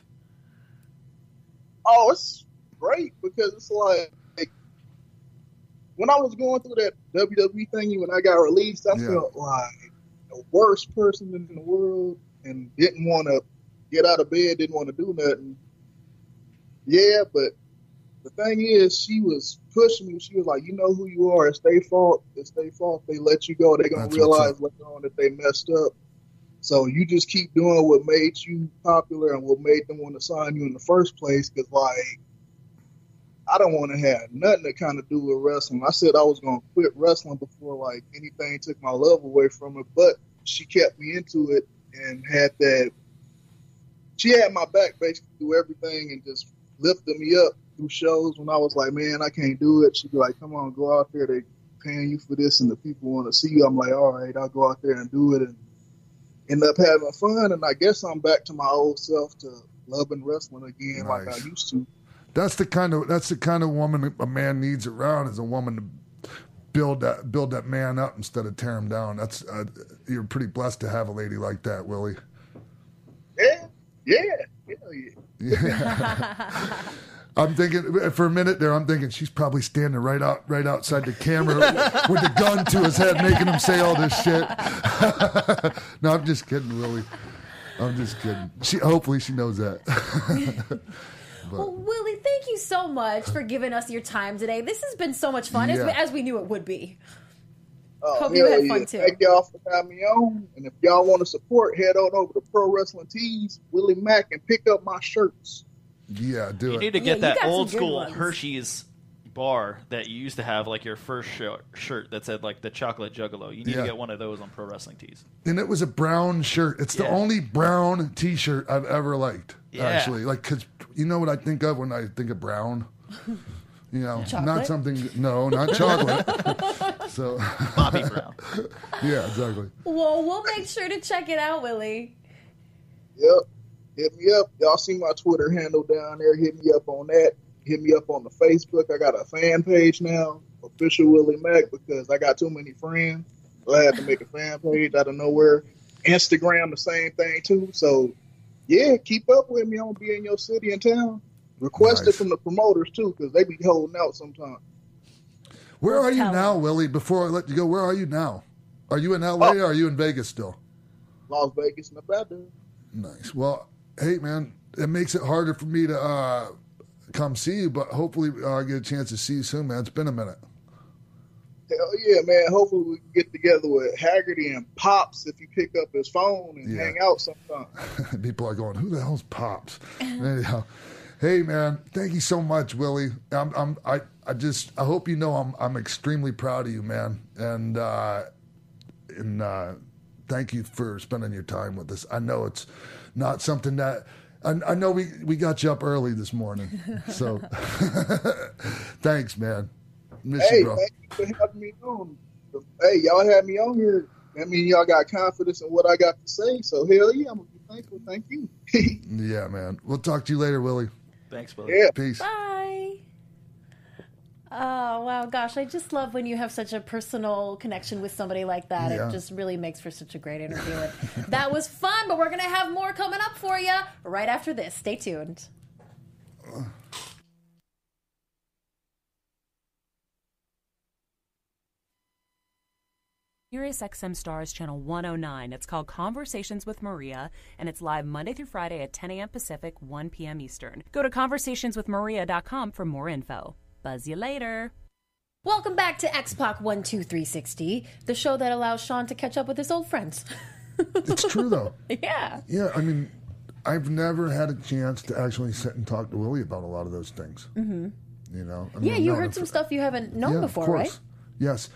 Oh, it's great, because it's like when I was going through that WWE thingy, when I got released, I felt like the worst person in the world and didn't want to get out of bed, didn't want to do nothing. Yeah, but the thing is, she was pushing me. She was like, you know who you are. It's their fault. It's their fault. They let you go. They're going to realize later on that they messed up. So you just keep doing what made you popular and what made them want to sign you in the first place. Because, like, I don't want to have nothing to kind of do with wrestling. I said I was going to quit wrestling before, like, anything took my love away from it. But she kept me into it and had that. She had my back basically through everything and just lifted me up through shows when I was like, man, I can't do it. She'd be like, come on, go out there. They're paying you for this and the people want to see you. I'm like, all right, I'll go out there and do it and end up having fun. And I guess I'm back to my old self, to loving wrestling again like I used to. That's the kind of woman a man needs around, is a woman to build that man up instead of tear him down. That's you're pretty blessed to have a lady like that, Willie. Yeah. I'm thinking for a minute there. I'm thinking she's probably standing right outside the camera with the gun to his head, making him say all this shit. No, I'm just kidding, Willie. I'm just kidding. Hopefully she knows that. Well, Willie, thank you so much for giving us your time today. This has been so much fun, as we knew it would be. Hope you had fun, too. Thank y'all for having me on. And if y'all want to support, head on over to Pro Wrestling Tees, Willie Mack, and pick up my shirts. Yeah, do it. You need to get that old school Hershey's bar that you used to have, like your first shirt that said, like, the Chocolate Juggalo. You need to get one of those on Pro Wrestling Tees. And it was a brown shirt. It's the only brown T-shirt I've ever liked, actually. Like, because you know what I think of when I think of brown? You know, chocolate? not chocolate. So, Bobby Brown. Yeah, exactly. Well, we'll make sure to check it out, Willie. Yep. Hit me up. Y'all see my Twitter handle down there. Hit me up on that. Hit me up on the Facebook. I got a fan page now, Official Willie Mack, because I got too many friends. So I had to make a fan page out of nowhere. Instagram, the same thing, too. So, yeah, keep up with me. I'm going to be in your city and town. Requested from the promoters, too, because they be holding out sometimes. Where are you now, Willie? Before I let you go, where are you now? Are you in L.A. or are you in Vegas still? Las Vegas, Nevada. Nice. Well, hey, man, it makes it harder for me to come see you, but hopefully I'll get a chance to see you soon, man. It's been a minute. Hell yeah, man. Hopefully we can get together with Haggerty and Pops if you pick up his phone and hang out sometime. People are going, who the hell's Pops? Anyhow. Hey, man, thank you so much, Willie. I hope you know I'm extremely proud of you, man. And thank you for spending your time with us. I know it's not something that I know we got you up early this morning. So thanks, man. Miss you, bro. Thank you for having me on. Hey, y'all had me on here. I mean, y'all got confidence in what I got to say. So hell yeah, I'm gonna be thankful. Thank you. Yeah, man. We'll talk to you later, Willie. Thanks, buddy. Yeah. Peace. Bye. Oh, wow. Gosh, I just love when you have such a personal connection with somebody like that. Yeah. It just really makes for such a great interview. That was fun, but we're going to have more coming up for you right after this. Stay tuned. SiriusXM Stars Channel 109. It's called Conversations with Maria, and it's live Monday through Friday at 10 a.m. Pacific, 1 p.m. Eastern. Go to conversationswithmaria.com for more info. Buzz you later. Welcome back to X-Pac 12360, the show that allows Sean to catch up with his old friends. It's true, though. Yeah. Yeah, I mean, I've never had a chance to actually sit and talk to Willie about a lot of those things. Mm-hmm. You know? I mean, you heard some stuff you haven't known before, of course. Right? Yes,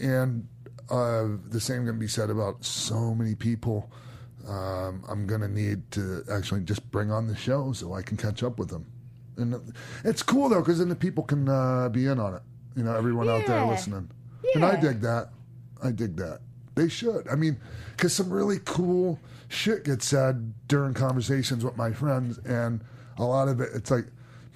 and the same can be said about so many people. I'm going to need to actually just bring on the show so I can catch up with them. And it's cool, though, because then the people can be in on it. You know, everyone out there listening. Yeah. And I dig that. They should. I mean, because some really cool shit gets said during conversations with my friends, and a lot of it, it's like,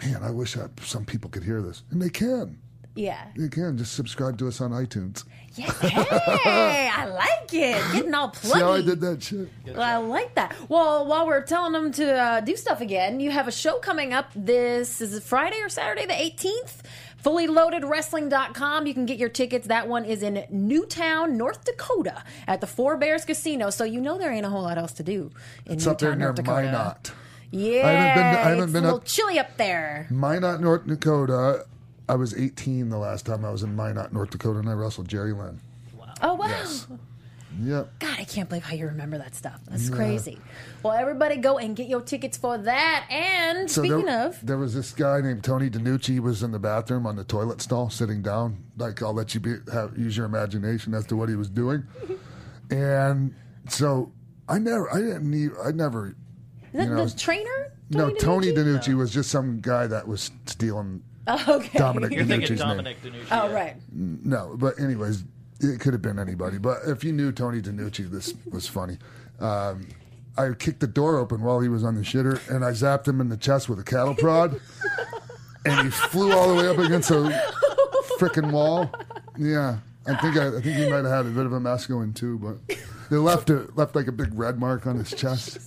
man, I wish some people could hear this. And they can. Yeah. You can. Just subscribe to us on iTunes. Yes. Hey, I like it. Getting all pluggy. See how I did that shit? Well, I like that. Well, while we're telling them to do stuff again, you have a show coming up. This is Friday or Saturday, the 18th. FullyLoadedWrestling.com. You can get your tickets. That one is in Newtown, North Dakota at the Four Bears Casino. So you know there ain't a whole lot else to do in Newtown, up there near North Dakota. Minot. Yeah, I haven't been a little chilly up there. Minot, North Dakota. I was 18 the last time I was in Minot, North Dakota, and I wrestled Jerry Lynn. Wow. Oh, wow. Yes. Yep. God, I can't believe how you remember that stuff. That's crazy. Well, everybody go and get your tickets for that. And so there was this guy named Tony DiNucci. He was in the bathroom on the toilet stall sitting down. Like, I'll let you use your imagination as to what he was doing. And so I never. The trainer? Tony DiNucci was just some guy that was stealing Dominic You're thinking Dominic name. DiNucci. Oh, yeah. Right. No, but anyways, it could have been anybody. But if you knew Tony DiNucci, this was funny. I kicked the door open while he was on the shitter, and I zapped him in the chest with a cattle prod, and he flew all the way up against a frickin' wall. Yeah, I think he might have had a bit of a masculine too, but they left like a big red mark on his chest.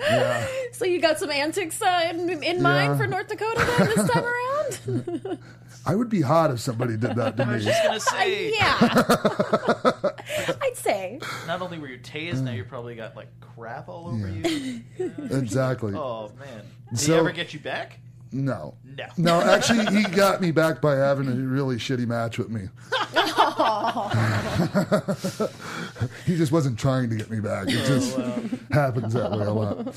Yeah. So you got some antics in mind for North Dakota then, this time around? I would be hot if somebody did that to me. I was just going to say. Yeah. I'd say. Not only were you tased, now you probably got like crap all over you. Yeah. Exactly. Oh, man. Did he ever get you back? No. No, actually, he got me back by having a really shitty match with me. He just wasn't trying to get me back. It just happens that way a lot.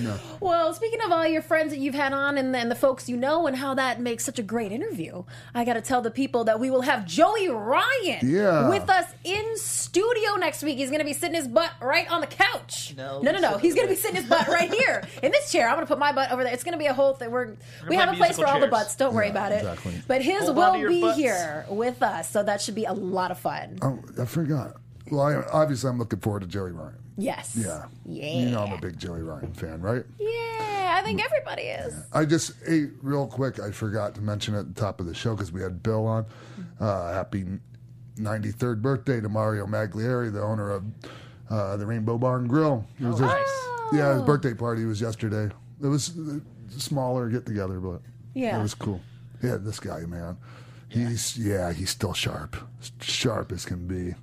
No. Well, speaking of all your friends that you've had on and the folks you know and how that makes such a great interview, I got to tell the people that we will have Joey Ryan with us in studio next week. He's going to be sitting his butt right on the couch. No. He's going to be sitting his butt right here in this chair. I'm going to put my butt over there. It's going to be a whole thing. We have a place for all the butts. Don't worry about it. Exactly. But his will be here with us, so that should be a lot of fun. Oh, I forgot. Well, obviously, I'm looking forward to Joey Ryan. Yes. Yeah. You know I'm a big Joey Ryan fan, right? Yeah, I think everybody is. Yeah. I just ate real quick. I forgot to mention at the top of the show because we had Bill on. Happy 93rd birthday to Mario Magliari, the owner of the Rainbow Barn Grill. It was nice. Yeah, his birthday party was yesterday. It was a smaller get-together, but it was cool. Yeah, this guy, man. He's still sharp as can be.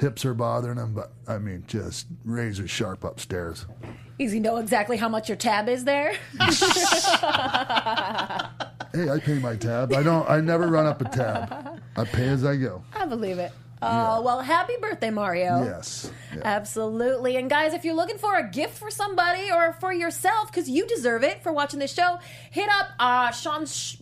Hips are bothering him, but I mean, just razor sharp upstairs. Easy, know exactly how much your tab is there. Hey, I pay my tab. I never run up a tab. I pay as I go. I believe it. Oh, well, happy birthday, Mario. Yes. Yeah. Absolutely. And guys, if you're looking for a gift for somebody or for yourself, because you deserve it for watching this show, hit up Sean's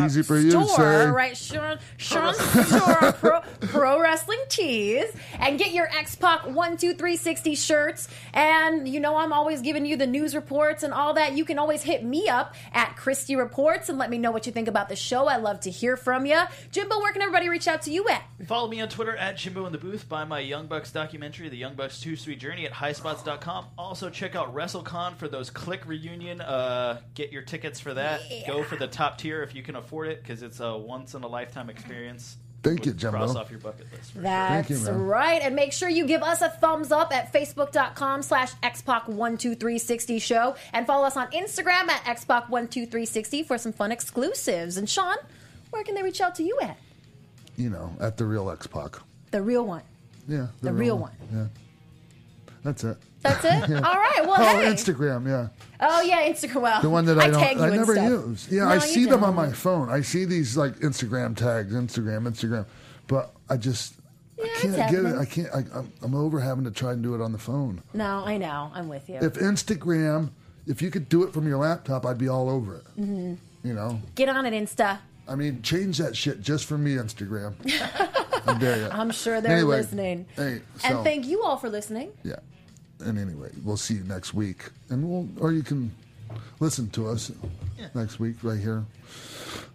Easy for store, you, sir. Right? Sean's store, Pro Wrestling Tees, and get your X-Pac 1-2-3-60 shirts. And, you know, I'm always giving you the news reports and all that. You can always hit me up at Christy Reports and let me know what you think about the show. I love to hear from you. Jimbo, where can everybody reach out to you at? Follow me on Twitter at Jimbo in the Booth. Buy my Young Bucks documentary, The Young Bucks 2-Sweet Journey, at highspots.com. Also, check out WrestleCon for those Click reunion. Get your tickets for that. Yeah. Go for the top tier if you can afford it, because it's a once-in-a-lifetime experience. Thank you, Jimbo. Cross off your bucket list. That's right. And make sure you give us a thumbs up at Facebook.com/XPOC12360Show. And follow us on Instagram at XPOC12360 for some fun exclusives. And Sean, where can they reach out to you at? You know, at The Real X-Pac. The real one. Yeah. The real one. Yeah. That's it. That's it? Yeah. All right. Well, hey. Instagram, yeah. Oh, yeah, Instagram. Well, the one that I never use. Yeah, I see them on my phone. I see these, like, Instagram tags, Instagram. But I just... I can't get it. I'm over having to try and do it on the phone. No, I know. I'm with you. If you could do it from your laptop, I'd be all over it. Mm-hmm. You know? Get on it, Insta. I mean, change that shit just for me, Instagram. I dare you. I'm sure they're listening. Hey, and thank you all for listening. Yeah. And anyway, we'll see you next week. And or you can listen to us next week right here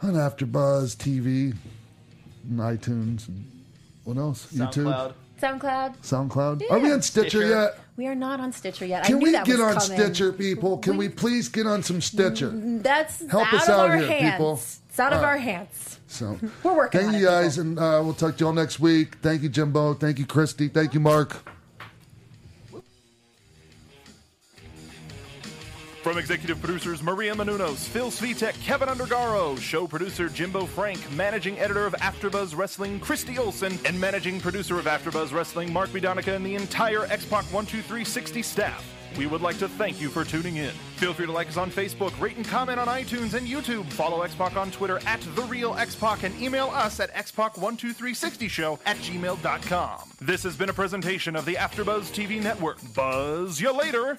on AfterBuzz TV and iTunes and what else? SoundCloud. YouTube. SoundCloud. Yeah. Are we on Stitcher yet? We are not on Stitcher yet. Can we get on Stitcher, people? Can we please get on some Stitcher? That's help us out here, people. It's out of our hands. So we're working. Thank you guys, and we'll talk to y'all next week. Thank you, Jimbo. Thank you, Christy. Thank you, Mark. From executive producers Maria Menounos, Phil Svitek, Kevin Undergaro, show producer Jimbo Frank, managing editor of AfterBuzz Wrestling Christy Olson, and managing producer of AfterBuzz Wrestling Mark Bidonica, and the entire X-Pac 12360 staff. We would like to thank you for tuning in. Feel free to like us on Facebook, rate and comment on iTunes and YouTube, follow X-Pac on Twitter at TheRealXPac, and email us at xpac12360show@gmail.com. This has been a presentation of the AfterBuzz TV Network. Buzz you later!